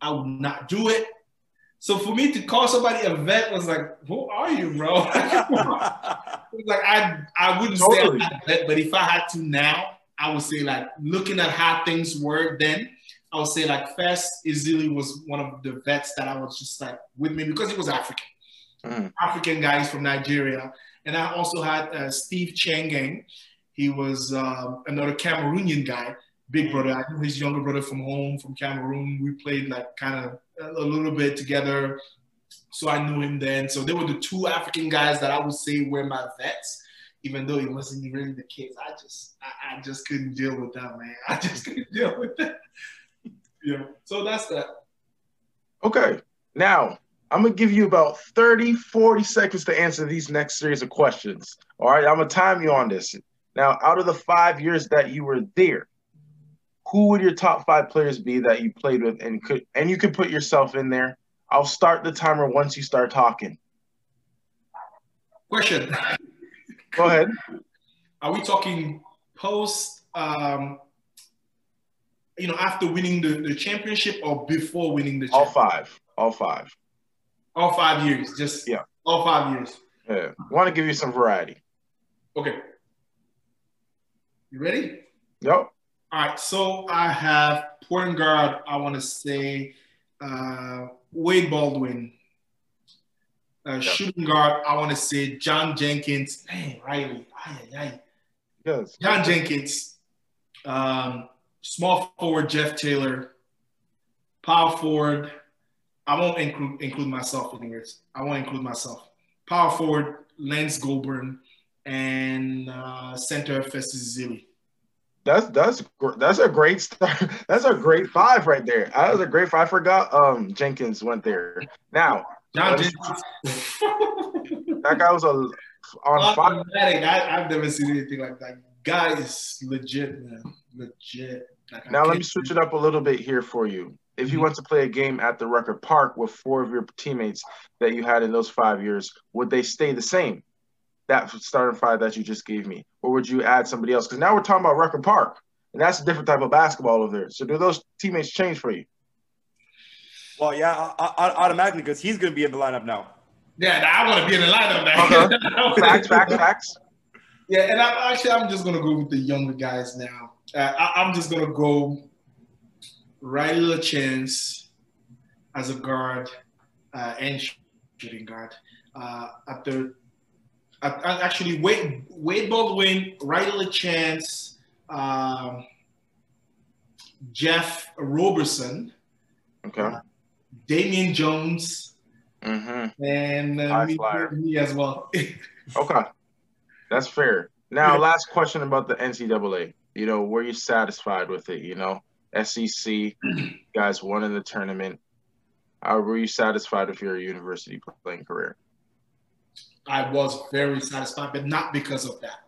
I would not do it. So for me to call somebody a vet was like, who are you, bro? It was like, I, I wouldn't totally. say I'm a vet, but if I had to now, I would say, like, looking at how things were then, I would say, like, Festus Ezeli was one of the vets that I was just, like, with me because he was African. Mm. African guys from Nigeria. And I also had uh, Steve Changeng. He was uh, another Cameroonian guy, big brother. I knew his younger brother from home, from Cameroon. We played like kind of a little bit together. So I knew him then. So they were the two African guys that I would say were my vets, even though it wasn't really the case. I just, I, I just couldn't deal with that, man. I just couldn't deal with that. Yeah, so that's that. Okay, now. I'm going to give you about thirty, forty seconds to answer these next series of questions. All right, I'm going to time you on this. Now, out of the five years that you were there, who would your top five players be that you played with and could and you could put yourself in there? I'll start the timer once you start talking. Question. Go ahead. Are we talking post, um, you know, after winning the, the championship or before winning the championship? All five. All five. All five years, just yeah. all five years. Yeah. I want to give you some variety. Okay. You ready? Yep. All right, so I have point guard, I want to say uh, Wade Baldwin. Uh, yep. Shooting guard, I want to say John Jenkins. Dang, Riley. Aye, aye. Yes. John Jenkins. Um, small forward, Jeff Taylor. Power forward. I won't include include myself in this. I won't include myself. Power forward, Lance Goldburn, and uh, center Festus Ezeli. That's that's that's a great start. That's a great five right there. That was a great five. I forgot um, Jenkins went there. Now, John Jenkins. That guy was a on fire. I, I've never seen anything like that. Guy is legit, man. Legit. Like, now let me switch it up a little bit here for you. If you went to play a game at the Rucker Park with four of your teammates that you had in those five years, would they stay the same, that starting five that you just gave me? Or would you add somebody else? Because now we're talking about Rucker Park, and that's a different type of basketball over there. So do those teammates change for you? Well, yeah, I, I, automatically, because he's going to be in the lineup now. Yeah, I want to be in the lineup now. Okay. Facts, facts, facts. Yeah, and I'm, actually I'm just going to go with the younger guys now. Uh, I, I'm just going to go – Riley LaChance as a guard uh, and shooting guard. Uh, at the, at, at actually, Wade, Wade Baldwin, Riley LaChance, um, Jeff Roberson, okay, uh, Damian Jones, mm-hmm. and uh, me, me as well. Okay, that's fair. Now, yeah. Last question about the N C double A. You know, were you satisfied with it, you know? S E C, guys won in the tournament. Uh, were you satisfied with your university playing career? I was very satisfied, but not because of that.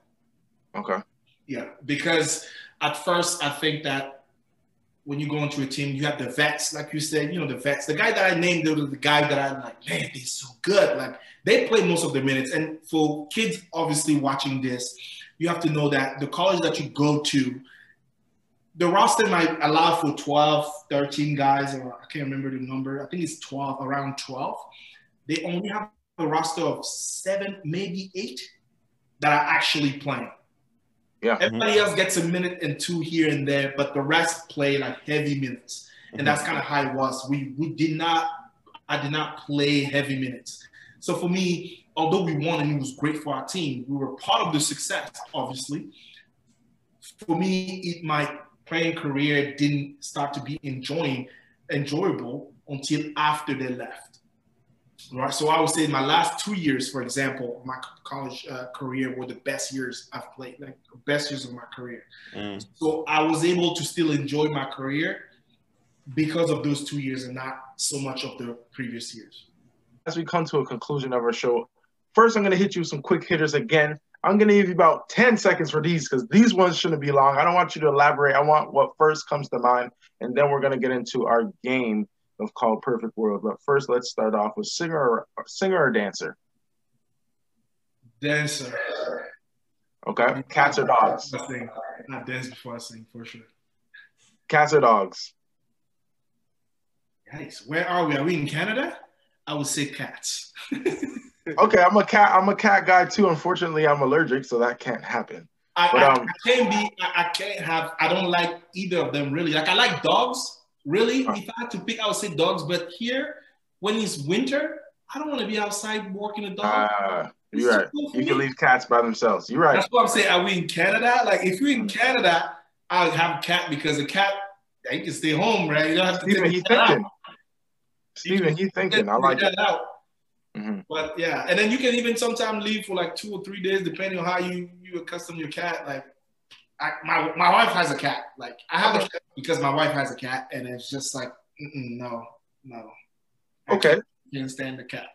Okay. Yeah, because at first I think that when you go into a team, you have the vets, like you said, you know, the vets. The guy that I named, was the guy that I'm like, man, they're so good. Like, they play most of the minutes. And for kids obviously watching this, you have to know that the college that you go to, the roster might allow for twelve, thirteen guys, or I can't remember the number. I think it's twelve, around twelve. They only have a roster of seven, maybe eight that are actually playing. Yeah. Everybody else gets a minute and two here and there, but the rest play like heavy minutes. And mm-hmm. that's kind of how it was. We we did not, I did not play heavy minutes. So for me, although we won and it was great for our team, we were part of the success, obviously. For me, it, my playing career didn't start to be enjoying, enjoyable until after they left. Right? So I would say my last two years, for example, my college uh, career were the best years I've played, like the best years of my career. Mm. So I was able to still enjoy my career because of those two years and not so much of the previous years. As we come to a conclusion of our show, first I'm going to hit you with some quick hitters again. I'm going to give you about ten seconds for these because these ones shouldn't be long. I don't want you to elaborate. I want what first comes to mind, and then we're going to get into our game of called Perfect World. But first, let's start off with singer or, singer or dancer? Dancer. Okay. Cats or dogs? I sing. I dance before I sing, for sure. Cats or dogs? Yikes. Where are we? Are we in Canada? I would say cats. Okay, I'm a cat. I'm a cat guy too. Unfortunately, I'm allergic, so that can't happen. I, but, um, I, I can't be. I, I can't have. I don't like either of them really. Like I like dogs. Really, uh, if I had to pick, I would say dogs. But here, when it's winter, I don't want to be outside walking a dog. Uh, you're right. You can leave cats by themselves. You're right. That's what I'm saying. Are we in Canada? Like if you're in Canada, I'll have a cat because a cat, they can stay home, right? You don't have to Steven, take that out. Steven, he's thinking. I like that out. Mm-hmm. But yeah, and then you can even sometimes leave for like two or three days, depending on how you you accustom your cat. Like, I, my my wife has a cat. Like, I have okay. a cat because my wife has a cat, and it's just like, mm-mm, no, no. I okay. Can't stand the cat.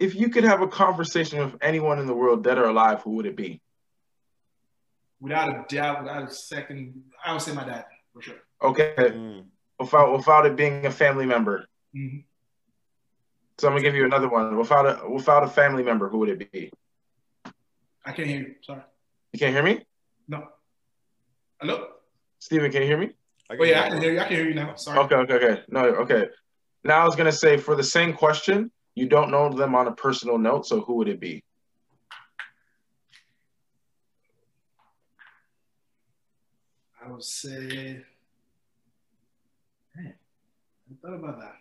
If you could have a conversation with anyone in the world, dead or alive, who would it be? Without a doubt, without a second, I would say my dad for sure. Okay. Mm. Without without it being a family member. Mm-hmm. So I'm gonna give you another one. Without a without a family member, who would it be? I can't hear you. Sorry. You can't hear me? No. Hello? Steven, can you hear me? I can oh yeah, I can hear you. I can hear you now. Sorry. Okay, okay, okay. No, okay. Now I was gonna say for the same question, you don't know them on a personal note, so who would it be? I would say, hey, I thought about that.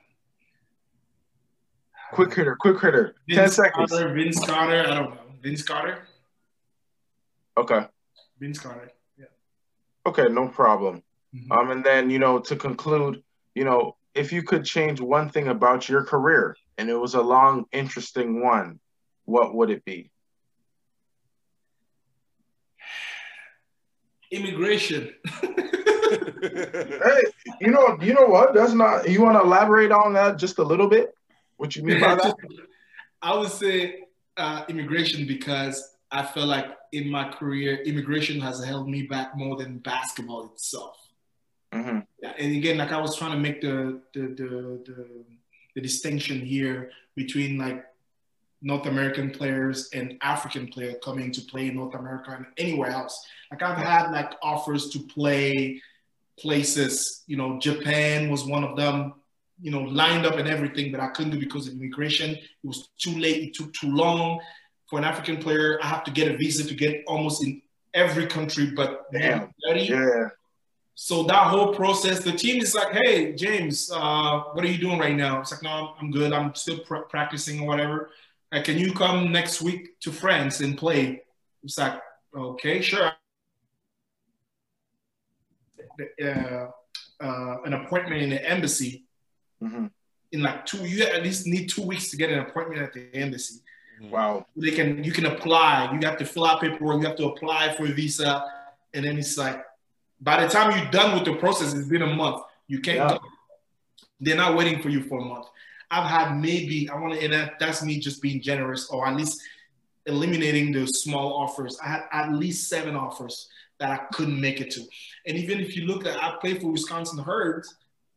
Quick hitter, quick hitter. Vince Ten seconds. Carter, Vince Carter, I don't know. Vince Carter? Okay. Vince Carter, yeah. Okay, no problem. Mm-hmm. Um, and then, you know, to conclude, you know, if you could change one thing about your career, and it was a long, interesting one, what would it be? Immigration. Hey, you know, you know what? That's not, you want to elaborate on that just a little bit? What you mean by that? I would say uh, immigration because I feel like in my career, immigration has held me back more than basketball itself. Mm-hmm. Yeah, and again, like I was trying to make the the, the the the distinction here between like North American players and African players coming to play in North America and anywhere else. Like I've had like offers to play places, you know, Japan was one of them. You know, lined up and everything that I couldn't do because of immigration. It was too late. It took too long. For an African player, I have to get a visa to get almost in every country but damn. Yeah. So that whole process, the team is like, hey, James, uh, what are you doing right now? It's like, no, I'm good. I'm still pr- practicing or whatever. Like, can you come next week to France and play? It's like, okay, sure. Uh, uh, an appointment in the embassy. Mm-hmm. In like two, you at least need two weeks to get an appointment at the embassy. Wow. They can, you can apply. You have to fill out paperwork. You have to apply for a visa, and then it's like, by the time you're done with the process, it's been a month. You can't. Yeah. Go. They're not waiting for you for a month. I've had maybe I want to, and that, that's me just being generous, or at least eliminating those small offers. I had at least seven offers that I couldn't make it to, and even if you look at, I played for Wisconsin Herd.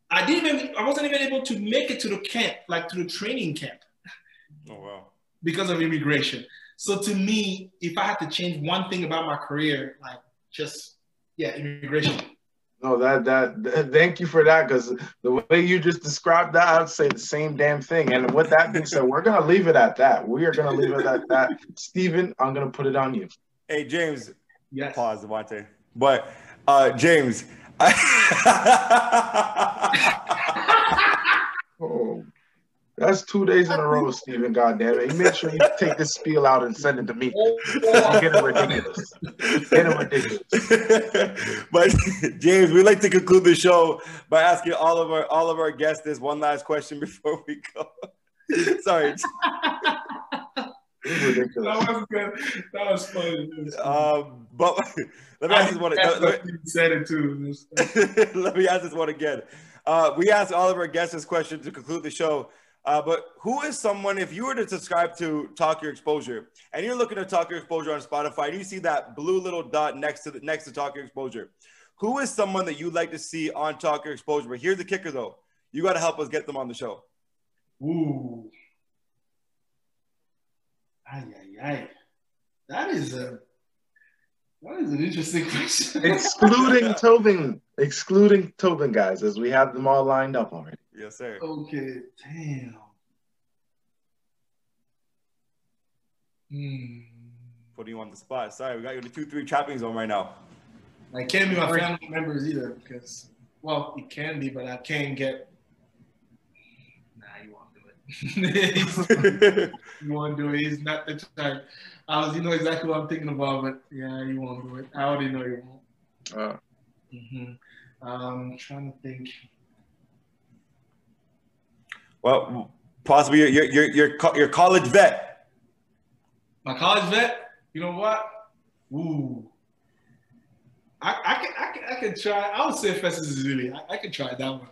I didn't even, I wasn't even able to make it to the camp, like to the training camp. Oh, wow. Because of immigration. So to me, if I had to change one thing about my career, like just, yeah, immigration. No, that, that, that thank you for that, because the way you just described that, I'd say the same damn thing. And with that being said, we're going to leave it at that. We are going to leave it at that. Steven, I'm going to put it on you. Hey, James, Yes. Pause, Devontae. But uh, James. I- oh, that's two days in a row, Steven. Goddamn it! Make sure you take this spiel out and send it to me. I'm getting ridiculous. Getting ridiculous. But James, we'd like to conclude the show by asking all of our all of our guests this one last question before we go. Sorry. Ridiculous. That was good. That was funny. Um, but let me ask this one. Let, let, me, said it too. Let me ask this one again. Uh, we asked all of our guests this question to conclude the show. Uh, but who is someone, if you were to subscribe to Talk Your Exposure, and you're looking to Talk Your Exposure on Spotify, and you see that blue little dot next to the next to Talk Your Exposure, who is someone that you'd like to see on Talk Your Exposure? But here's the kicker, though: you got to help us get them on the show. Ooh. Ay, ay, ay. That is a that is an interesting question. Excluding Toben, excluding Toben, guys, as we have them all lined up already. Yes, sir. Okay, damn. Hmm. Putting you on the spot. Sorry, we got you in the two three trapping zone right now. I can't be my family members either because, well, it can be, but I can't get. Nah, you won't. You won't do it. He's not the type. I was, you know exactly what I'm thinking about, but yeah, you won't do it. I already know you won't. Uh. Mm-hmm. Um, trying to think. Well, possibly your your your your college vet. My college vet. You know what? Ooh. I I can I can I can try. I would say Festus Ezeli. I, I can try that one.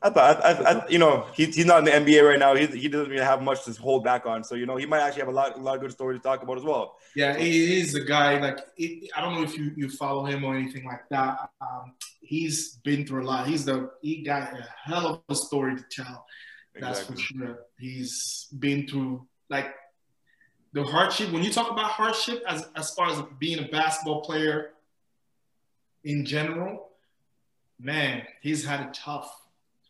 I thought, I, I, you know, he, he's not in the N B A right now. He, he doesn't even have much to hold back on. So, you know, he might actually have a lot, a lot of good stories to talk about as well. Yeah, he is a guy, like, it, I don't know if you, you follow him or anything like that. Um, he's been through a lot. He's the, he got a hell of a story to tell. That's exactly. For sure. He's been through, like, the hardship. When you talk about hardship as, as far as being a basketball player in general, man, he's had it tough.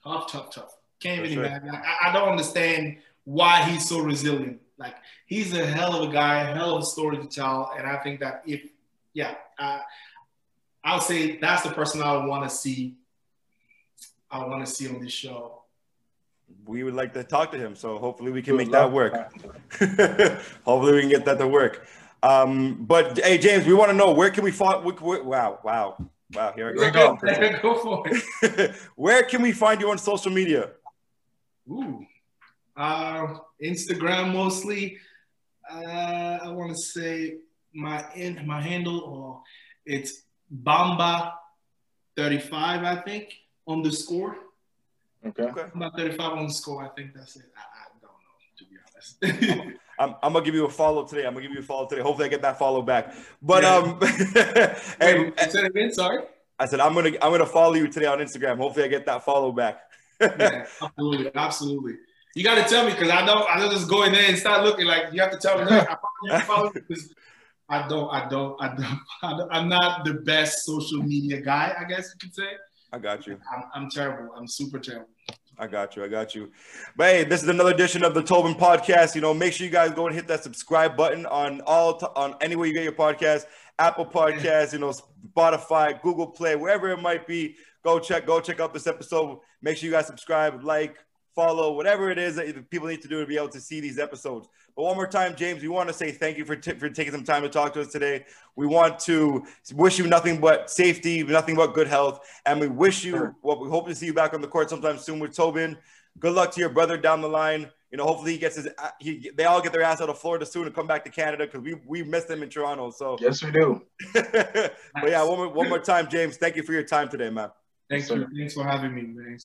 Tough, tough, tough. Can't even sure. imagine. I, I don't understand why he's so resilient. Like, he's a hell of a guy, a hell of a story to tell. And I think that if, yeah, I, I would say that's the person I would want to see. I want to see on this show. We would like to talk to him. So hopefully we can we make that work. That. Hopefully we can get that to work. Um, but, hey, James, we want to know, where can we find? Wow, wow. Wow, here I go. go. go for it. Where can we find you on social media? Ooh, uh, Instagram mostly. Uh, I want to say my in, my handle, or it's Bamba thirty-five, I think, underscore. Okay. okay. Bamba thirty-five underscore, I think that's it. I, I don't know, to be honest. I'm, I'm gonna give you a follow today. I'm gonna give you a follow today. Hopefully, I get that follow back. But yeah. um, and, Wait, said again, sorry. I said I'm gonna I'm gonna follow you today on Instagram. Hopefully, I get that follow back. Yeah, absolutely, absolutely. You gotta tell me because I don't I don't just go in there and start looking like you have to tell me. Hey, I follow you because I don't I don't I don't I'm not the best social media guy. I guess you could say. I got you. I'm, I'm terrible. I'm super terrible. I got you. I got you. But hey, this is another edition of the Toben Podcast. You know, make sure you guys go and hit that subscribe button on all t- on anywhere you get your podcast, Apple Podcasts, you know, Spotify, Google Play, wherever it might be. Go check. Go check out this episode. Make sure you guys subscribe, like, follow, whatever it is that people need to do to be able to see these episodes. But one more time, James, we want to say thank you for t- for taking some time to talk to us today. We want to wish you nothing but safety, nothing but good health, and we wish you sure. what well, we hope to see you back on the court sometime soon with Toben. Good luck to your brother down the line. You know, hopefully he gets his. He, they all get their ass out of Florida soon and come back to Canada because we we missed them in Toronto. So yes, we do. But yeah, one more, one more time, James. Thank you for your time today, man. Thanks, Thanks for thanks for having me, man.